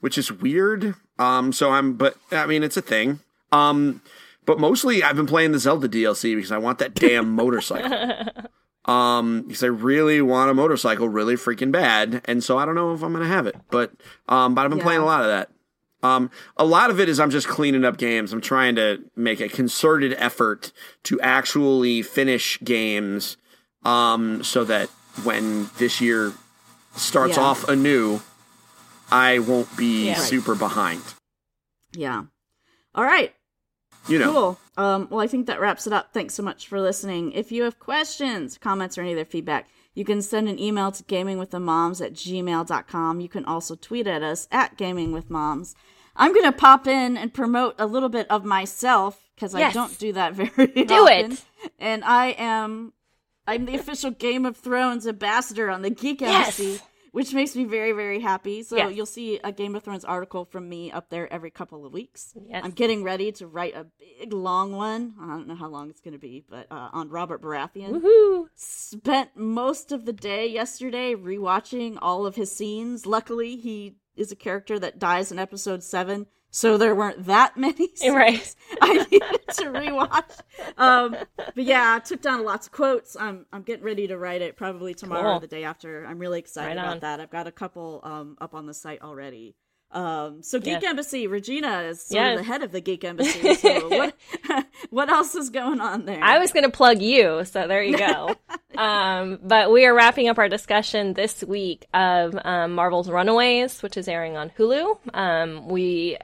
which is weird. Um, so I'm, but I mean, it's a thing. Um, but mostly I've been playing the Zelda D L C because I want that damn motorcycle. Um, because I really want a motorcycle really freaking bad, and so I don't know if I'm gonna have it. But um, but I've been yeah. playing a lot of that. Um, a lot of it is I'm just cleaning up games. I'm trying to make a concerted effort to actually finish games, um, so that when this year starts yeah. off anew, I won't be yeah. super behind. Yeah. All right. You know. Cool. Um, well, I think that wraps it up. Thanks so much for listening. If you have questions, comments, or any other feedback, you can send an email to gaming with the moms at gmail dot com. You can also tweet at us at gamingwithmoms. I'm going to pop in and promote a little bit of myself because yes. I don't do that very often. Do it. And I am I'm the official Game of Thrones ambassador on the Geek Embassy, yes. which makes me very, very happy. So yes. you'll see a Game of Thrones article from me up there every couple of weeks. Yes. I'm getting ready to write a big, long one. I don't know how long it's going to be, but uh, on Robert Baratheon. Woohoo! Spent most of the day yesterday rewatching all of his scenes. Luckily, he is a character that dies in episode seven, so there weren't that many scenes right. I needed to rewatch. Um, but yeah, I took down lots of quotes. I'm I'm getting ready to write it probably tomorrow cool. or the day after. I'm really excited right about that. I've got a couple um, up on the site already. Um, so Geek yes. Embassy, Regina is sort yes. of the head of the Geek Embassy. So what, what else is going on there? I was going to plug you, so there you go. um, but we are wrapping up our discussion this week of um, Marvel's Runaways, which is airing on Hulu. Um, we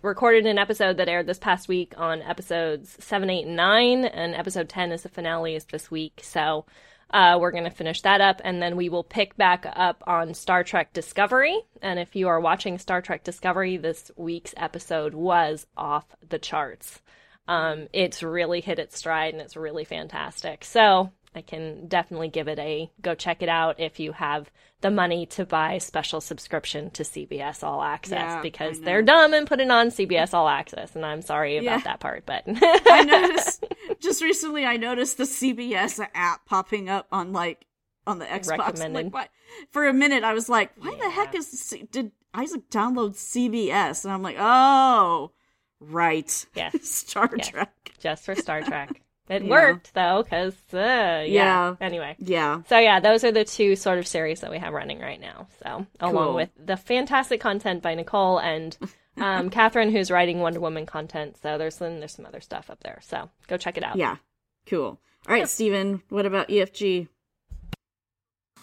recorded an episode that aired this past week on episodes seven, eight, and nine, and episode ten is the finale is this week. So Uh, we're going to finish that up, and then we will pick back up on Star Trek Discovery. And if you are watching Star Trek Discovery, this week's episode was off the charts. Um, it's really hit its stride, and it's really fantastic. So I can definitely give it a go check it out if you have the money to buy special subscription to C B S All Access, yeah, because they're dumb and put it on C B S All Access, and I'm sorry about yeah. that part. But I noticed... Just recently, I noticed the C B S app popping up on like on the Xbox. Like, what? For a minute, I was like, "Why yeah. the heck is C- did Isaac download C B S?" And I'm like, "Oh, right, yeah, Star yeah. Trek, just for Star Trek." It yeah. worked though, because uh, yeah. yeah. Anyway, yeah. So yeah, those are the two sort of series that we have running right now. So along cool. with the fantastic content by Nicole and. um, Catherine, who's writing Wonder Woman content, so there's some, there's some other stuff up there, so go check it out. Yeah, cool. All right, yeah. Stephen, what about E F G?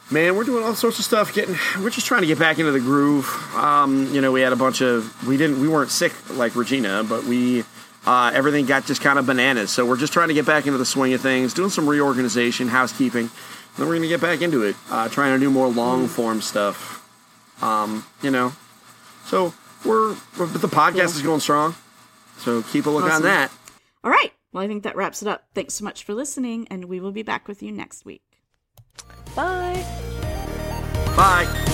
Man, we're doing all sorts of stuff. Getting, we're just trying to get back into the groove. Um, you know, we had a bunch of, we didn't, we weren't sick like Regina, but we, uh, everything got just kind of bananas. So we're just trying to get back into the swing of things, doing some reorganization, housekeeping. And then we're gonna get back into it, uh, trying to do more long form mm. stuff. Um, you know, so. We're, we're but the podcast yeah. is going strong, so keep a look awesome. on that. All right. Well, I think that wraps it up. Thanks so much for listening, and we will be back with you next week. Bye. Bye.